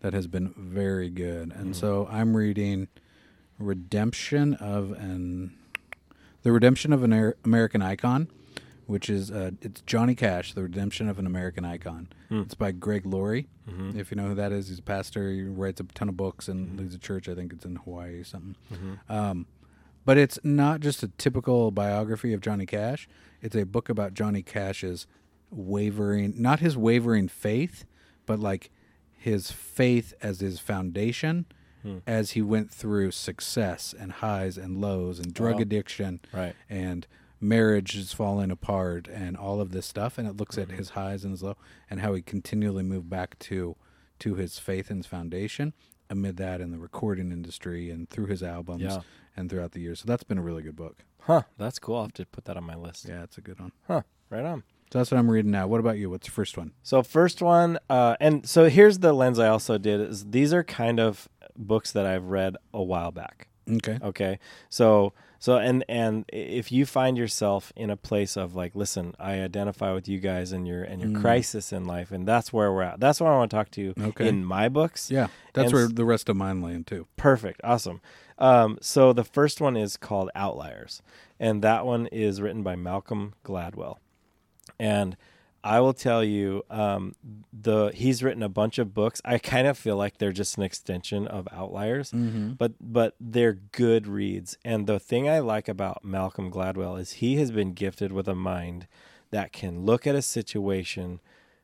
that has been very good. And so I'm reading Redemption of an American Icon, which is it's Johnny Cash, The Redemption of an American Icon. It's by Greg Laurie. If you know who that is, he's a pastor. He writes a ton of books and leads a church. I think it's in Hawaii or something. But it's not just a typical biography of Johnny Cash. It's a book about Johnny Cash's not his wavering faith, but like his faith as his foundation as he went through success and highs and lows and drug addiction and marriage is falling apart and all of this stuff. And it looks at his highs and his lows and how he continually moved back to his faith and his foundation amid that in the recording industry and through his albums and throughout the years. So that's been a really good book. Huh. That's cool. I'll have to put that on my list. Yeah, it's a good one. Huh. Right on. So that's what I'm reading now. What about you? What's the first one? So first one, and so here's the lens I also did, is these are kind of books that I've read a while back. Okay. So and if you find yourself in a place of like, listen, I identify with you guys and your crisis in life, and that's where we're at. That's what I want to talk to in my books. Yeah, that's where the rest of mine land too. Perfect. Awesome. So the first one is called Outliers, and that one is written by Malcolm Gladwell. And I will tell you, he's written a bunch of books. I kind of feel like they're just an extension of Outliers, but they're good reads. And the thing I like about Malcolm Gladwell is he has been gifted with a mind that can look at a situation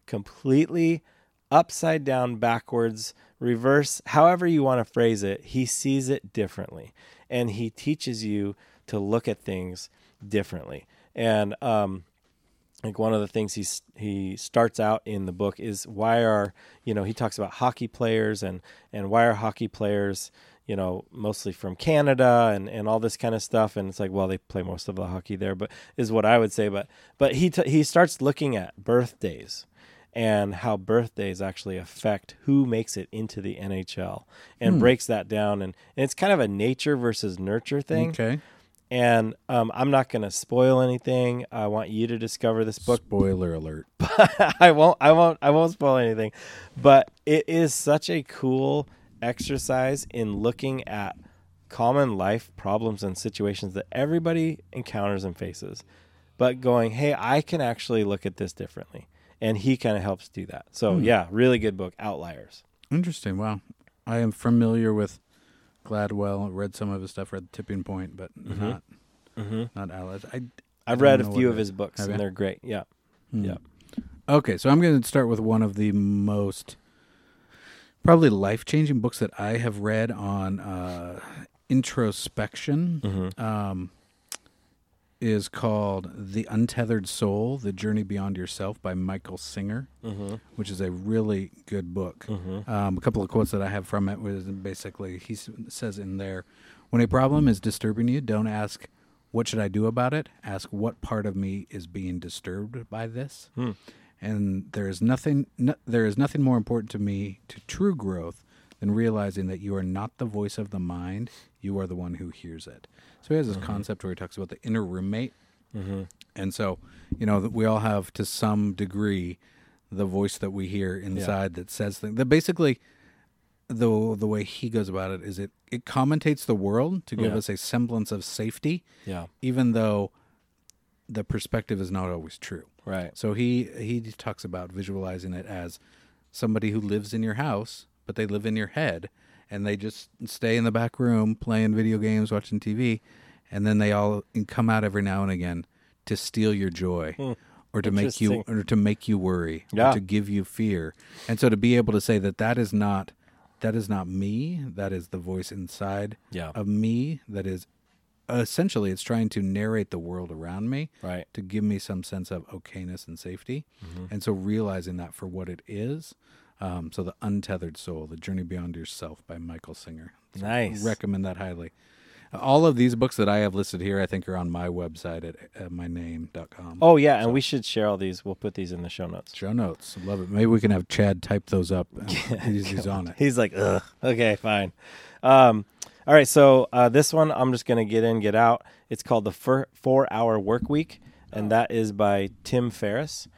completely upside down, backwards, reverse, however you want to phrase it. He sees it differently, and he teaches you to look at things differently. And like one of the things he starts out in the book is he talks about hockey players and why are hockey players, you know, mostly from Canada and all this kind of stuff. And it's like, well, they play most of the hockey there, but is what I would say. But he starts looking at birthdays and how birthdays actually affect who makes it into the NHL and breaks that down. And it's kind of a nature versus nurture thing. Okay. And I'm not going to spoil anything. I want you to discover this book. Spoiler alert. I won't spoil anything. But it is such a cool exercise in looking at common life problems and situations that everybody encounters and faces, but going, hey, I can actually look at this differently. And he kind of helps do that. So yeah, really good book, Outliers. Interesting. Wow. I am familiar with Gladwell, read some of his stuff, read Tipping Point, but not Outliers. I've read a few of his books, and they're great. Yeah. Mm. Yeah. Okay, so I'm going to start with one of the most probably life-changing books that I have read on introspection. Is called The Untethered Soul, The Journey Beyond Yourself by Michael Singer, which is a really good book. A couple of quotes that I have from it was basically, he says in there, when a problem is disturbing you, don't ask, what should I do about it? Ask, what part of me is being disturbed by this? And there is nothing more important to me to true growth than realizing that you are not the voice of the mind, you are the one who hears it. So he has this concept where he talks about the inner roommate. And so, you know, we all have to some degree the voice that we hear inside that says things. That basically, the way he goes about it is it commentates the world to give us a semblance of safety, even though the perspective is not always true. Right. So he talks about visualizing it as somebody who lives in your house, but they live in your head, and they just stay in the back room playing video games, watching TV, and then they all come out every now and again to steal your joy, or to make you worry, or to give you fear. And so to be able to say that is not me, that is the voice inside of me, that is essentially it's trying to narrate the world around me, right, to give me some sense of okayness and safety. And so realizing that for what it is. So The Untethered Soul, The Journey Beyond Yourself by Michael Singer. So nice. I recommend that highly. All of these books that I have listed here, I think, are on my website at myname.com. Oh, yeah, so. And we should share all these. We'll put these in the show notes. Show notes. Love it. Maybe we can have Chad type those up. He's on it. He's like, ugh. Okay, fine. All right, so this one I'm just going to get in, get out. It's called The 4 Hour Work Week, and that is by Tim Ferriss.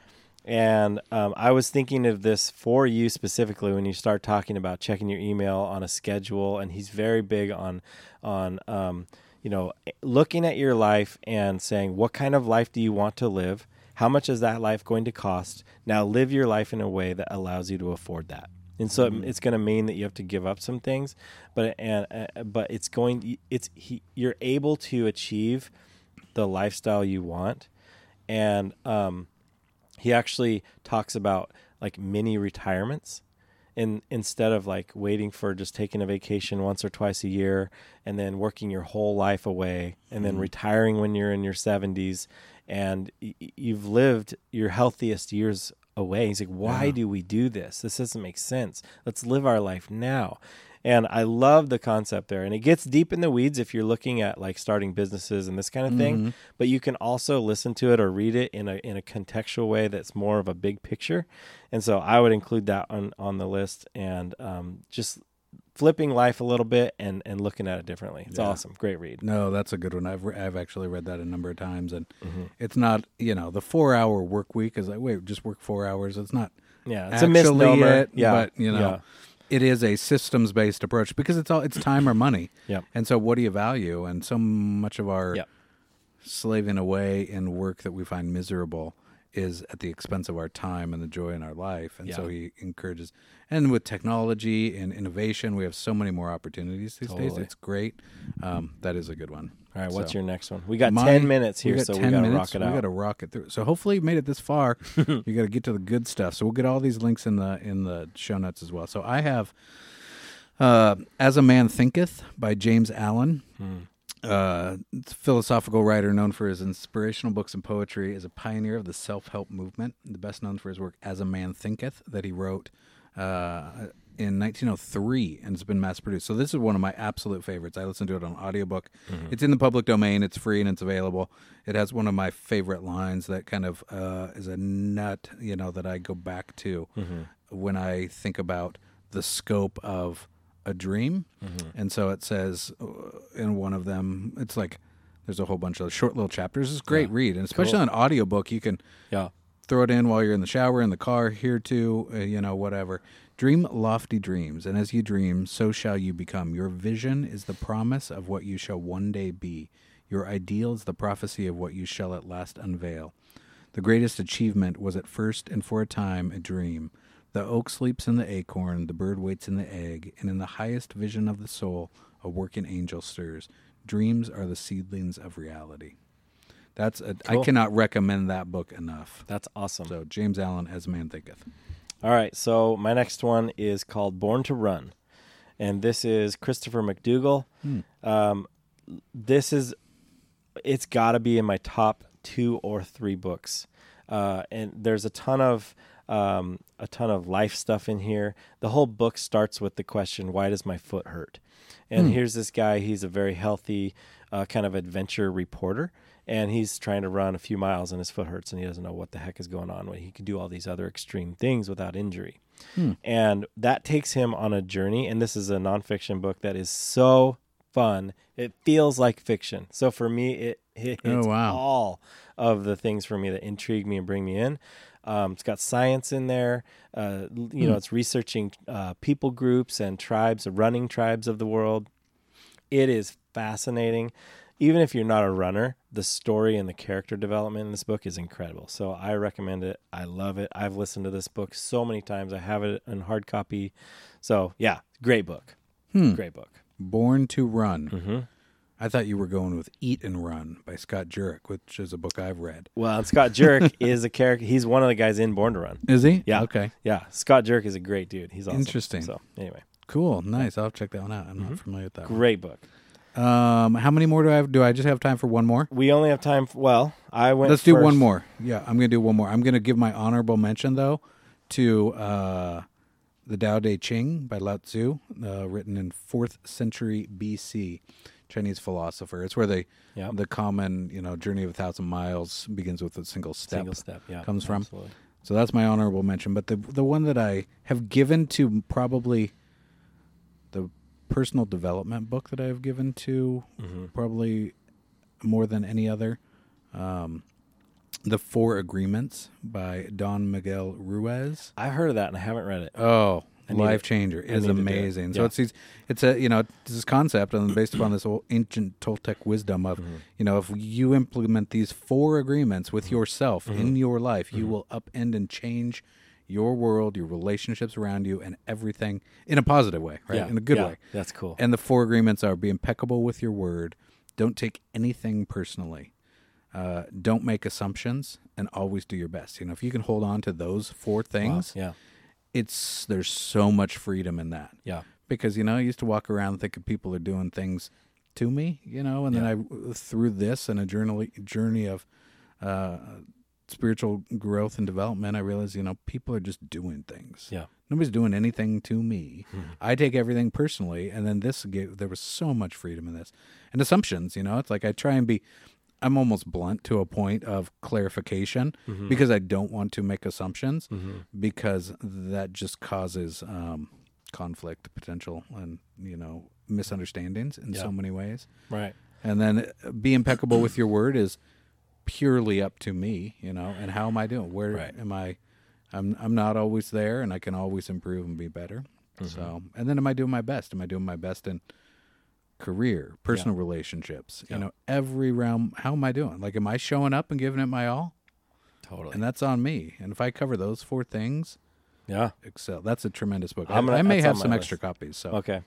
And I was thinking of this for you specifically when you start talking about checking your email on a schedule, and he's very big on looking at your life and saying, what kind of life do you want to live? How much is that life going to cost? Now live your life in a way that allows you to afford that. And so it's going to mean that you have to give up some things, but you're able to achieve the lifestyle you want, and he actually talks about like mini retirements, and instead of like waiting for just taking a vacation once or twice a year and then working your whole life away and then retiring when you're in your 70s and you've lived your healthiest years away. He's like, why do we do this? This doesn't make sense. Let's live our life now. And I love the concept there. And it gets deep in the weeds if you're looking at like starting businesses and this kind of thing. But you can also listen to it or read it in a contextual way that's more of a big picture. And so I would include that on the list, and just flipping life a little bit and looking at it differently. It's awesome. Great read. No, that's a good one. I've actually read that a number of times. And it's not, the 4 hour work week is like, wait, just work 4 hours. It's not it's actually a misnomer. But, it is a systems-based approach because it's time or money. And so what do you value? And so much of our slaving away in work that we find miserable is at the expense of our time and the joy in our life. And so he encourages. And with technology and innovation, we have so many more opportunities these days. It's great. That is a good one. All right, what's your next one? We got 10 minutes here, so we got to rock it out. We got to rock it through. So hopefully you made it this far. You got to get to the good stuff. So we'll get all these links in the show notes as well. So I have As a Man Thinketh by James Allen. Philosophical writer known for his inspirational books and poetry, is a pioneer of the self-help movement. The best known for his work As a Man Thinketh that he wrote in 1903, and it's been mass-produced. So this is one of my absolute favorites. I listened to it on audiobook. It's in the public domain. It's free and it's available. It has one of my favorite lines that kind of is a nut, that I go back to when I think about the scope of a dream. And so it says in one of them, it's like, There's a whole bunch of short little chapters. It's a great read, and especially on audiobook, you can throw it in while you're in the shower, in the car, here too, you know, whatever. Dream lofty dreams, and as you dream, so shall you become. Your vision is the promise of what you shall one day be. Your ideal is the prophecy of what you shall at last unveil. The greatest achievement was at first and for a time a dream. The oak sleeps in the acorn, the bird waits in the egg, and in the highest vision of the soul, a working angel stirs. Dreams are the seedlings of reality. That's a, cool. I cannot recommend that book enough. That's awesome. So James Allen, As a Man Thinketh. All right, so my next one is called Born to Run, and this is Christopher McDougall. This is, it's got to be in my top 2 or 3 books, and there's a ton of life stuff in here. The whole book starts with the question, "Why does my foot hurt?" And here's this guy. He's a very healthy kind of adventure reporter. And he's trying to run a few miles and his foot hurts and he doesn't know what the heck is going on when he can do all these other extreme things without injury. And that takes him on a journey. And this is a nonfiction book that is so fun. It feels like fiction. So for me, it hits all of the things for me that intrigue me and bring me in. It's got science in there. You know, it's researching people groups and tribes, running tribes of the world. It is fascinating. Even if you're not a runner, the story and the character development in this book is incredible. So I recommend it. I love it. I've listened to this book so many times. I have it in hard copy. So, yeah, great book. Great book. Born to Run. I thought you were going with Eat and Run by Scott Jurek, which is a book I've read. Well, Scott Jurek is a character. He's one of the guys in Born to Run. Is he? Yeah. Okay. Yeah. Scott Jurek is a great dude. He's awesome. Interesting. So, anyway. Cool. Nice. I'll check that one out. I'm not familiar with that one. Great book. How many more do I have? Do I just have time for one more? We only have time for, well, I went Let's first. Do one more. Yeah, I'm going to do one more. I'm going to give my honorable mention, though, to The Tao Te Ching by Lao Tzu, written in 4th century B.C., Chinese philosopher. It's where they, the common, you know, journey of 1,000 miles begins with a single step. Single step, yeah. Comes from. Absolutely. So that's my honorable mention. But the one that I have given to probably the personal development book that I've given to probably more than any other. The Four Agreements by Don Miguel Ruiz. I've heard of that and I haven't read it. Oh, life changer. It is amazing. So it's a, you know, this concept and based upon this old ancient Toltec wisdom of, you know, if you implement these 4 agreements with yourself in your life, you will upend and change your world, your relationships around you, and everything in a positive way, right? Yeah, in a good way. That's cool. And the 4 agreements are: be impeccable with your word, don't take anything personally, don't make assumptions, and always do your best. You know, if you can hold on to those 4 things, it's there's so much freedom in that. Yeah. Because, you know, I used to walk around thinking people are doing things to me, you know, and then I, through this and a journey of spiritual growth and development, I realized, you know, people are just doing things. Yeah. Nobody's doing anything to me. I take everything personally. And then this, there was so much freedom in this. And assumptions, you know, it's like I try and be, I'm almost blunt to a point of clarification because I don't want to make assumptions because that just causes conflict, potential, and, you know, misunderstandings in so many ways. Right. And then be impeccable with your word is purely up to me, you know, and how am I doing? Where am I? I'm not always there, and I can always improve and be better. So, and then am I doing my best? Am I doing my best in career, personal relationships, you know, every realm? How am I doing? Like, am I showing up and giving it my all? Totally. And that's on me. And if I cover those 4 things, excel. That's a tremendous book. I may have some extra copies. So okay.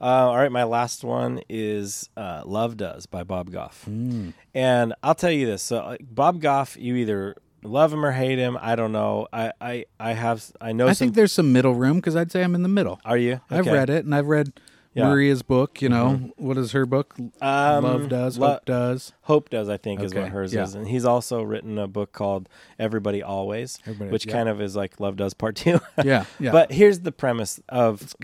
All right, my last one is Love Does by Bob Goff. And I'll tell you this. So Bob Goff, you either love him or hate him. I don't know. I think there's some middle room because I'd say I'm in the middle. Are you? Okay. I've read it, and I've read Maria's book. You know, what is her book? Love Does, Hope Does. Hope Does, I think, is what hers is. And he's also written a book called Everybody Always, which kind of is like Love Does Part 2. But here's the premise of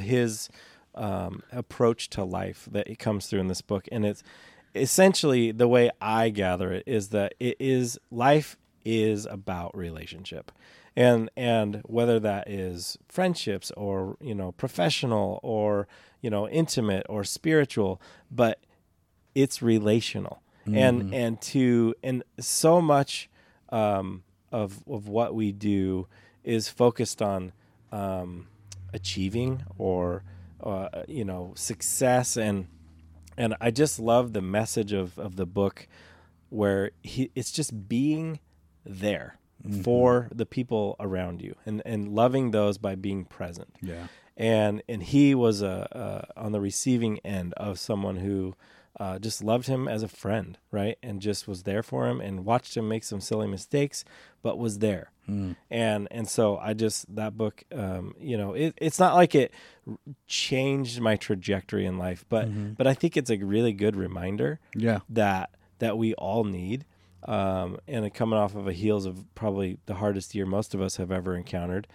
his approach to life that it comes through in this book, and it's essentially the way I gather it is that it is life is about relationship, and whether that is friendships or, you know, professional or, you know, intimate or spiritual, but it's relational. Mm-hmm. And so much of what we do is focused on achieving or success, and I just love the message of the book where it's just being there mm-hmm. for the people around you and loving those by being present. Yeah. And he was on the receiving end of someone who just loved him as a friend, right? And just was there for him and watched him make some silly mistakes, but was there. Mm. And so I just, that book, it's not like it changed my trajectory in life, but I think it's a really good reminder that we all need. And coming off of the heels of probably the hardest year most of us have ever encountered,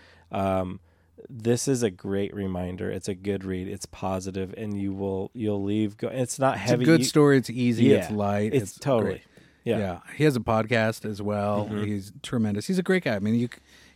this is a great reminder. It's a good read. It's positive, and you'll leave. It's not heavy. It's a good story. It's easy. Yeah, it's light. It's totally great. Yeah. He has a podcast as well. Mm-hmm. He's tremendous. He's a great guy. I mean,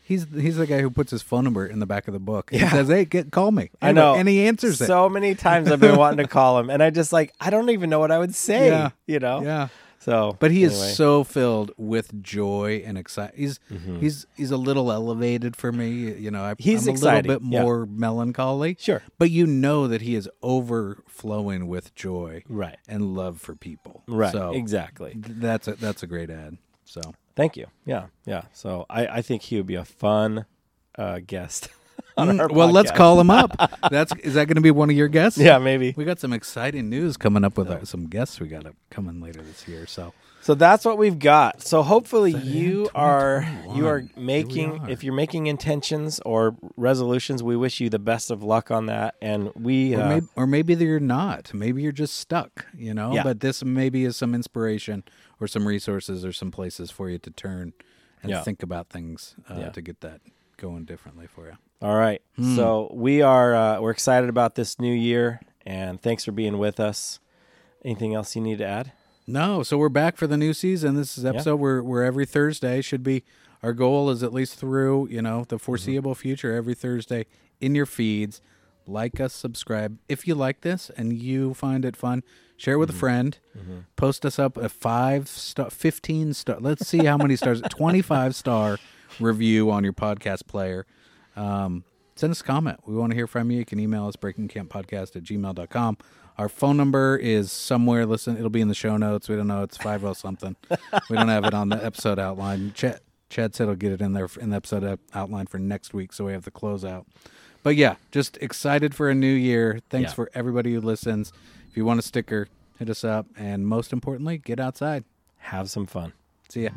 he's the guy who puts his phone number in the back of the book. Yeah. He says, "Hey, call me." I know, and he answers so it. So many times I've been wanting to call him, and I just I don't even know what I would say. Yeah. Yeah. So, but he is so filled with joy and excitement. He's a little elevated for me, I'm exciting. A little bit more melancholy. Sure, but that he is overflowing with joy, right, and love for people, right? So exactly. That's a great ad. So thank you. Yeah. So I think he would be a fun guest. Well, let's call him up. Is that going to be one of your guests? Yeah, maybe. We got some exciting news coming up with some guests we got coming later this year. So that's what we've got. So hopefully you are making, if you're making intentions or resolutions, we wish you the best of luck on that. And maybe you're not. Maybe you're just stuck. But this maybe is some inspiration or some resources or some places for you to turn and think about things to get that going differently for you. All right. Mm. So we're excited about this new year, and thanks for being with us. Anything else you need to add? No. So we're back for the new season. This is episode where every Thursday should be. Our goal is at least through, the foreseeable future, every Thursday in your feeds. Like us, subscribe. If you like this and you find it fun, share it with a friend. Mm-hmm. Post us up a 5-star, 15-star. Let's see how many stars. 25-star review on your podcast player. Send us a comment. We want to hear from you. You can email us breakingcamppodcast@gmail.com. Our phone number is somewhere. Listen, it'll be in the show notes. We don't know. It's 50 something. We don't have it on the episode outline. Chad said he'll get it in there in the episode outline for next week, so we have the closeout. But yeah, just excited for a new year. Thanks for everybody who listens. If you want a sticker, hit us up. And most importantly, get outside. Have some fun. See ya.